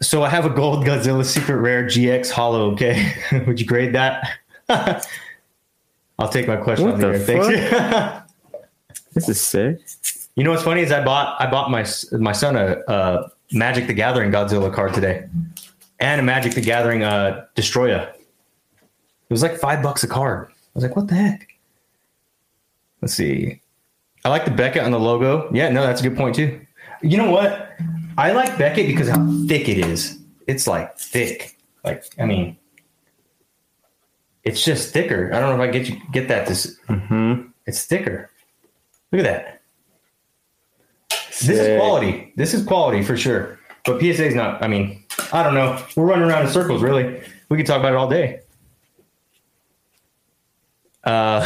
So I have a gold Godzilla Secret Rare G X Hollow. Okay, would you grade that? I'll take my question. What on the fuck? Thanks. This is sick. You know what's funny is I bought I bought my my son a, a Magic the Gathering Godzilla card today. And a Magic the Gathering uh, Destroyer. It was like five bucks a card. I was like, what the heck? Let's see. I like the Beckett on the logo. Yeah, no, that's a good point too. You know what? I like Beckett because how thick it is. It's like thick. Like, I mean, it's just thicker. I don't know if I get you get that. This mm-hmm. It's thicker. Look at that. Sick. This is quality. This is quality for sure. But P S A is not, I mean, I don't know. We're running around in circles, really. We could talk about it all day. Uh,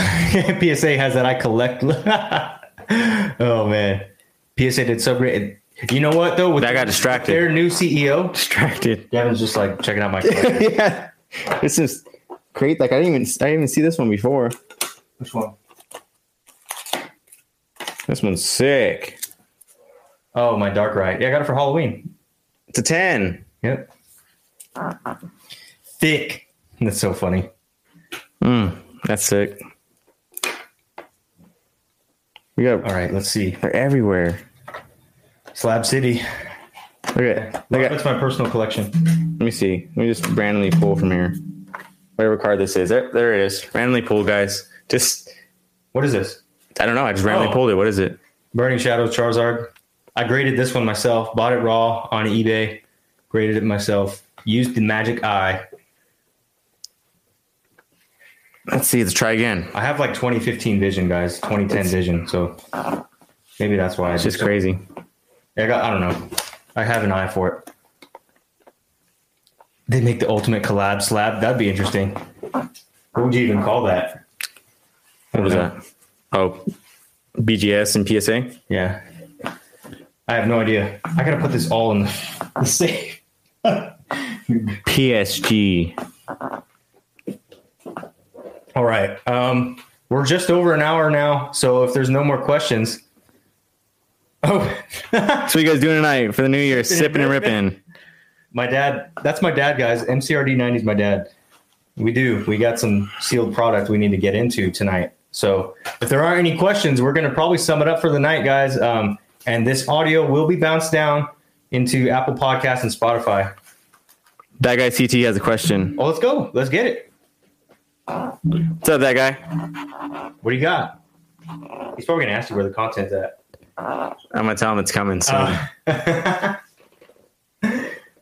P S A has that I collect. Oh, man. P S A did subgrade. You know what, though? With I got distracted. Their new C E O. Distracted. Devin's just like checking out my collection. Yeah. This is great. Like, I didn't even I didn't even see this one before. Which one? This one's sick. Oh, my Dark Ride. Yeah, I got it for Halloween. It's a ten. Yep. Thick. That's so funny. Mm, that's sick. We got. All right, let's see. They're everywhere. Slab City. Okay. Well, that's my personal collection. Let me see. Let me just randomly pull from here. Whatever card this is. There, there it is. Randomly pulled, guys. Just. What is this? I don't know. I just randomly oh. pulled it. What is it? Burning Shadows Charizard. I graded this one myself, bought it raw on eBay, graded it myself, used the magic eye. Let's see, let's try again. I have like twenty fifteen vision, guys, twenty ten it's, vision. So maybe that's why. It's I just crazy. I got, I don't know. I have an eye for it. They make the ultimate collab slab. That'd be interesting. What would you even call that? What was know. that? Oh, B G S and P S A? Yeah. I have no idea. I gotta put this all in the, the safe. P S G. All right. Um, we're just over an hour now, so if there's no more questions. Oh. That's what you guys doing tonight for the New Year, sipping and ripping. My dad, that's my dad, guys. M C R D ninety is my dad. We do. We got some sealed product we need to get into tonight. So if there aren't any questions, we're gonna probably sum it up for the night, guys. Um And this audio will be bounced down into Apple Podcasts and Spotify. That guy C T has a question. Oh, let's go. Let's get it. What's up, that guy? What do you got? He's probably going to ask you where the content's at. I'm going to tell him it's coming soon. Uh,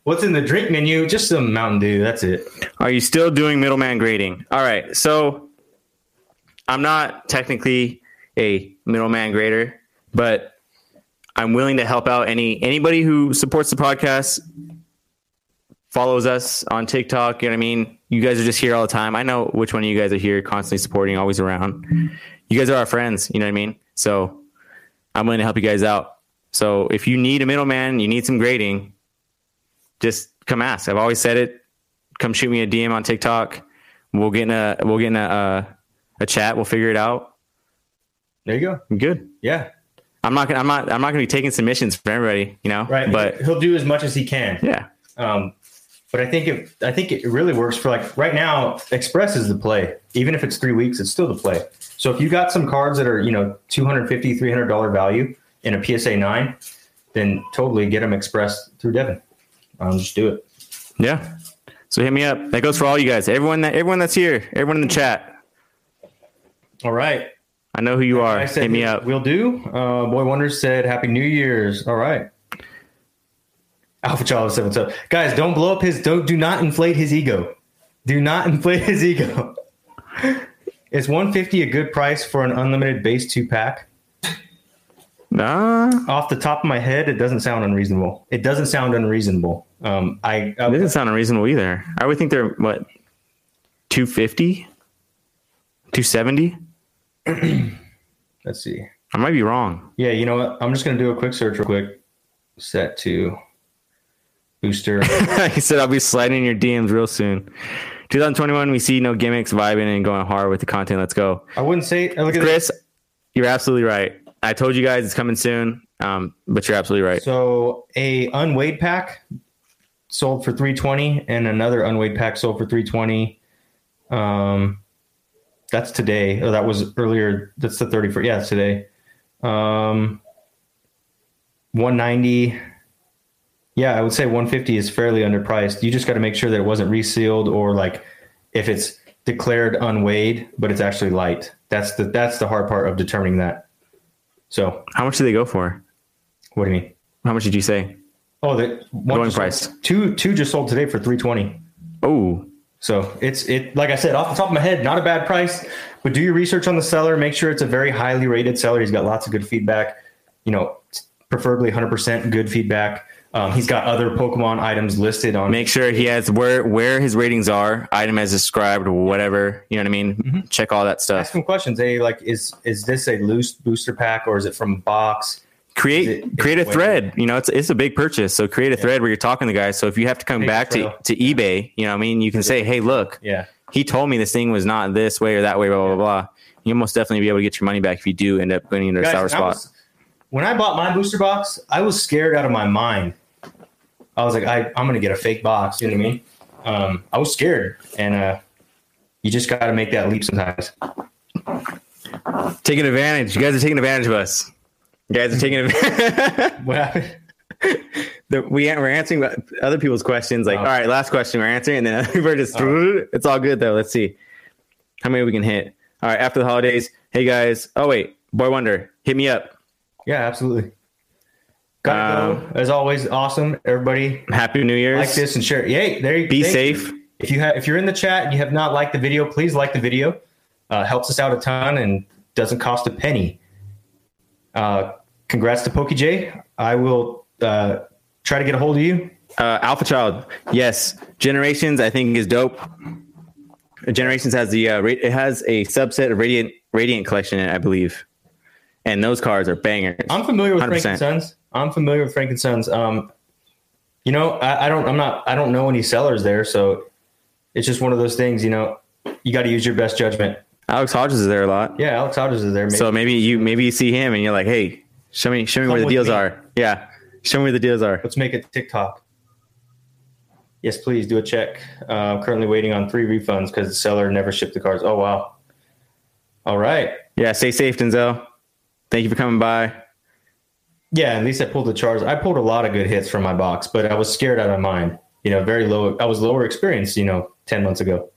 What's in the drink menu? Just some Mountain Dew. That's it. Are you still doing middleman grading? All right. So I'm not technically a middleman grader, but I'm willing to help out any anybody who supports the podcast, follows us on TikTok. You know what I mean? You guys are just here all the time. I know which one of you guys are here, constantly supporting, always around. You guys are our friends. You know what I mean? So I'm willing to help you guys out. So if you need a middleman, you need some grading, just come ask. I've always said it. Come shoot me a D M on TikTok. We'll get in a we'll get in a uh, a chat. We'll figure it out. There you go. I'm good. Yeah. I'm not gonna I'm not I'm not gonna be taking submissions from everybody, you know. Right. But he'll do as much as he can. Yeah. Um, but I think if I think it really works for, like, right now, Express is the play. Even if it's three weeks, it's still the play. So if you got some cards that are, you know, two hundred fifty dollars, three hundred dollars value in a P S A nine, then totally get them Express through Devin. Um, just do it. Yeah. So hit me up. That goes for all you guys. Everyone that everyone that's here. Everyone in the chat. All right. I know who you are. I said, hit me up. We'll do. Uh, Boy Wonders said, Happy New Year's. All right. Alpha Charlie seven seven. Guys, don't blow up his. Don't do not inflate his ego. Do not inflate his ego. Is one fifty a good price for an unlimited base two pack? Nah. Off the top of my head, it doesn't sound unreasonable. It doesn't sound unreasonable. Um, I, I it doesn't sound unreasonable either. I would think they're what, two fifty, two seventy. Let's see. I might be wrong. Yeah, you know what? I'm just gonna do a quick search real quick. Set to. Booster. He said, I'll be sliding in your D Ms real soon. twenty twenty-one, we see no gimmicks, vibing and going hard with the content. Let's go. I wouldn't say... Look at Chris, this. You're absolutely right. I told you guys it's coming soon, um, but you're absolutely right. So a unweighed pack sold for three hundred twenty dollars and another unweighed pack sold for three hundred twenty dollars. Um, that's today. Oh, that was earlier. That's the thirty-first. Yeah, it's today. Um, one hundred ninety dollars. Yeah, I would say one hundred fifty dollars is fairly underpriced. You just got to make sure that it wasn't resealed, or like if it's declared unweighed, but it's actually light. That's the that's the hard part of determining that. So, how much do they go for? What do you mean? How much did you say? Oh, the one going price. Sold, two two just sold today for three hundred twenty dollars. Oh, so it's it like I said, off the top of my head, not a bad price. But do your research on the seller. Make sure it's a very highly rated seller. He's got lots of good feedback. You know, preferably one hundred percent good feedback. Um, he's got other Pokemon items listed on. Make sure he has where where his ratings are, item as described, whatever. You know what I mean? Mm-hmm. Check all that stuff. Ask him questions. Hey, like, is is this a loose booster pack or is it from a box? Create it, create a thread. You know, it's it's a big purchase, so create a yeah. thread where you're talking to guys. So if you have to come hey, back to, to eBay, you know what I mean? You can say, hey, look, yeah, he told me this thing was not this way or that way, blah blah yeah. blah. You'll most definitely be able to get your money back if you do end up going into guys, a sour spot. Was, when I bought my booster box, I was scared out of my mind. I was like, I, I'm going to get a fake box. You know what I mean? Um, I was scared. And uh, you just got to make that leap sometimes. Taking advantage. You guys are taking advantage of us. You guys are taking advantage. What happened? The, we, we're answering other people's questions. Like, oh. All right, last question we're answering. And then we're just, oh. It's all good, though. Let's see how many we can hit. All right, after the holidays. Hey, guys. Oh, wait. Boy Wonder, hit me up. Yeah, absolutely. Gotta um, go. As always, awesome. Everybody, happy New Year's. Like this and share it. Yay! There you go. Be safe. You. If you have, if you're in the chat and you have not liked the video, please like the video. Uh, helps us out a ton and doesn't cost a penny. Uh, congrats to PokeJ. I will uh, try to get a hold of you. Uh, Alpha Child, yes. Generations, I think, is dope. Generations has the uh, it has a subset of Radiant Radiant collection, I believe. And those cars are bangers. I'm familiar with one hundred percent. Frank and Sons. I'm familiar with Frank and Sons. Um, you know, I, I don't. I'm not. I don't know any sellers there, so it's just one of those things. You know, you got to use your best judgment. Alex Hodges is there a lot. Yeah, Alex Hodges is there. Maybe. So maybe you maybe you see him and you're like, hey, show me show me Come where the deals me. Are. Yeah, show me where the deals are. Let's make a TikTok. Yes, please do a check. Uh, I'm currently waiting on three refunds because the seller never shipped the cars. Oh wow. All right. Yeah. Stay safe, Denzel. Thank you for coming by. Yeah, at least I pulled the charge. I pulled a lot of good hits from my box, but I was scared out of my mind. You know, very low. I was lower experienced, you know, ten months ago.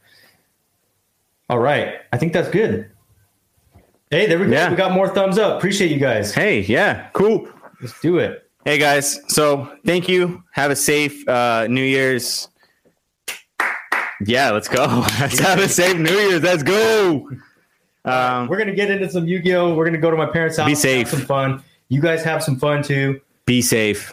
All right. I think that's good. Hey, there we go. Yeah. We got more thumbs up. Appreciate you guys. Hey, yeah. Cool. Let's do it. Hey, guys. So thank you. Have a safe uh, New Year's. Yeah, let's go. Let's have a safe New Year's. Let's go. Um, we're gonna get into some Yu-Gi-Oh. We're gonna go to my parents' house. Be safe. Have some fun. You guys have some fun too. Be safe.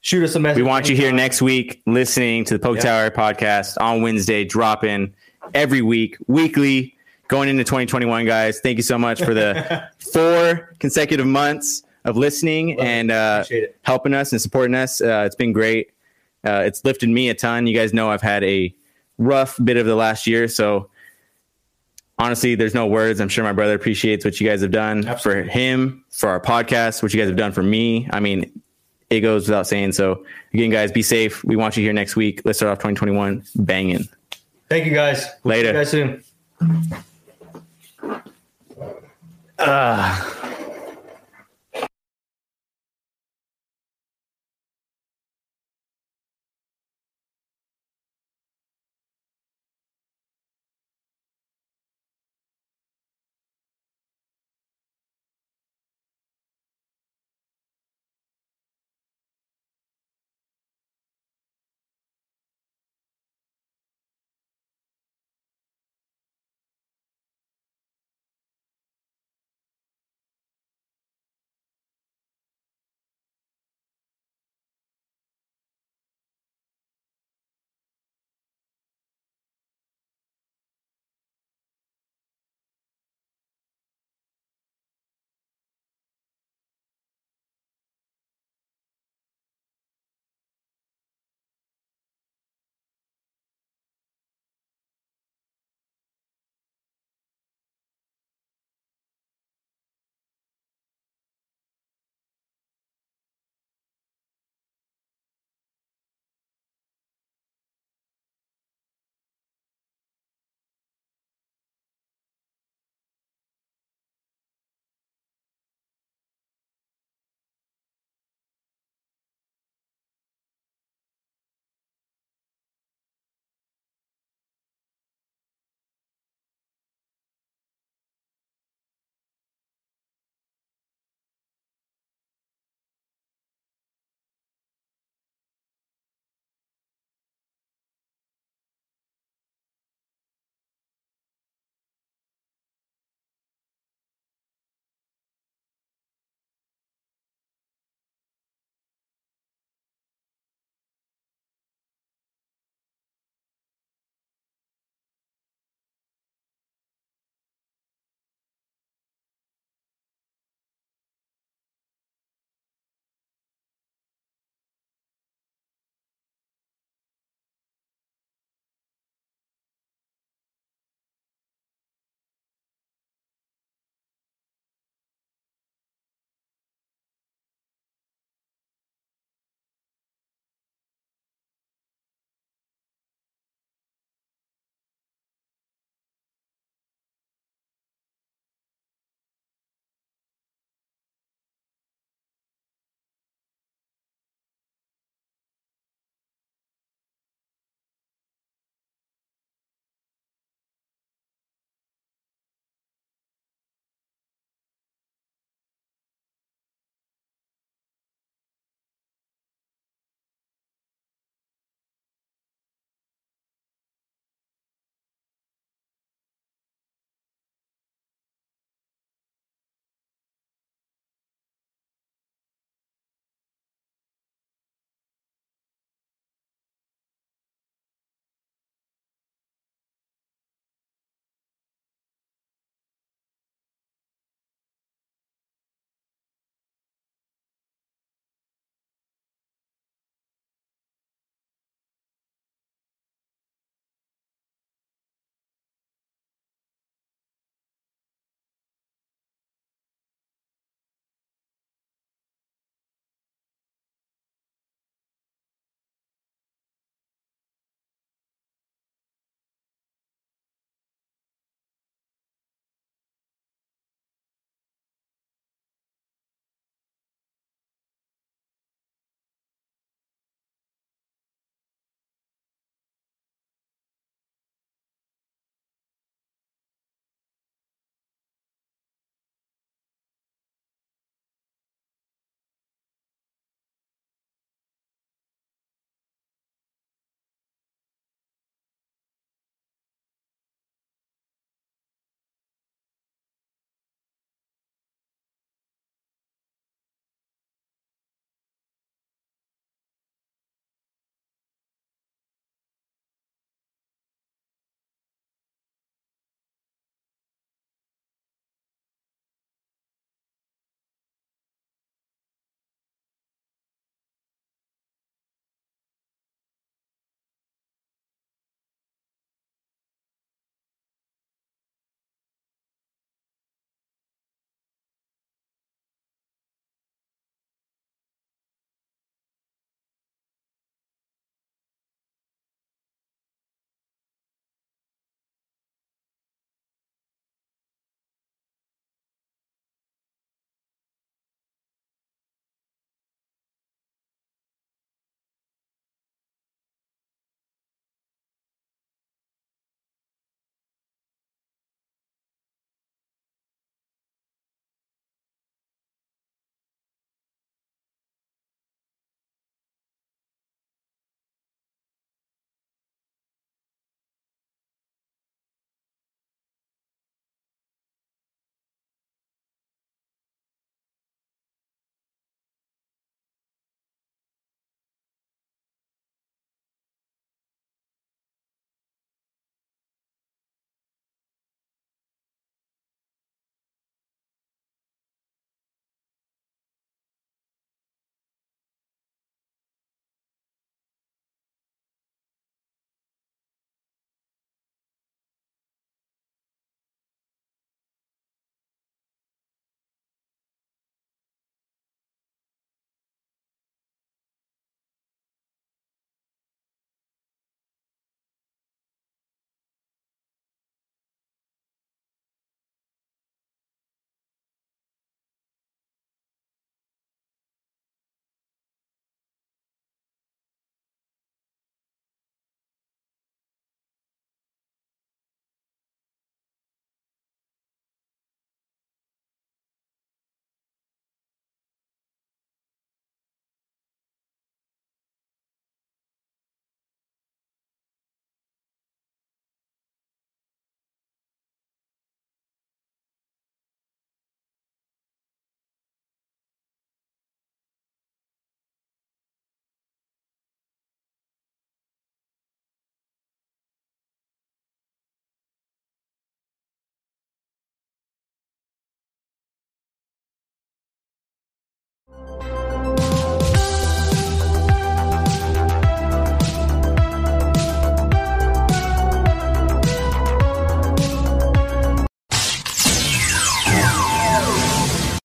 Shoot us a message. We want you here next week, listening to the Poke Tower podcast on Wednesday. Drop in every week, weekly, going into twenty twenty-one, guys. Thank you so much for the four consecutive months of listening and uh, helping us and supporting us. Uh, it's been great. Uh, it's lifted me a ton. You guys know I've had a rough bit of the last year, so honestly, there's no words. I'm sure my brother appreciates what you guys have done Absolutely. For him, for our podcast, what you guys have done for me. I mean, it goes without saying. So again, guys, be safe. We want you here next week. Let's start off twenty twenty-one banging. Thank you, guys. We'll Later. See you guys soon. Ah. Uh.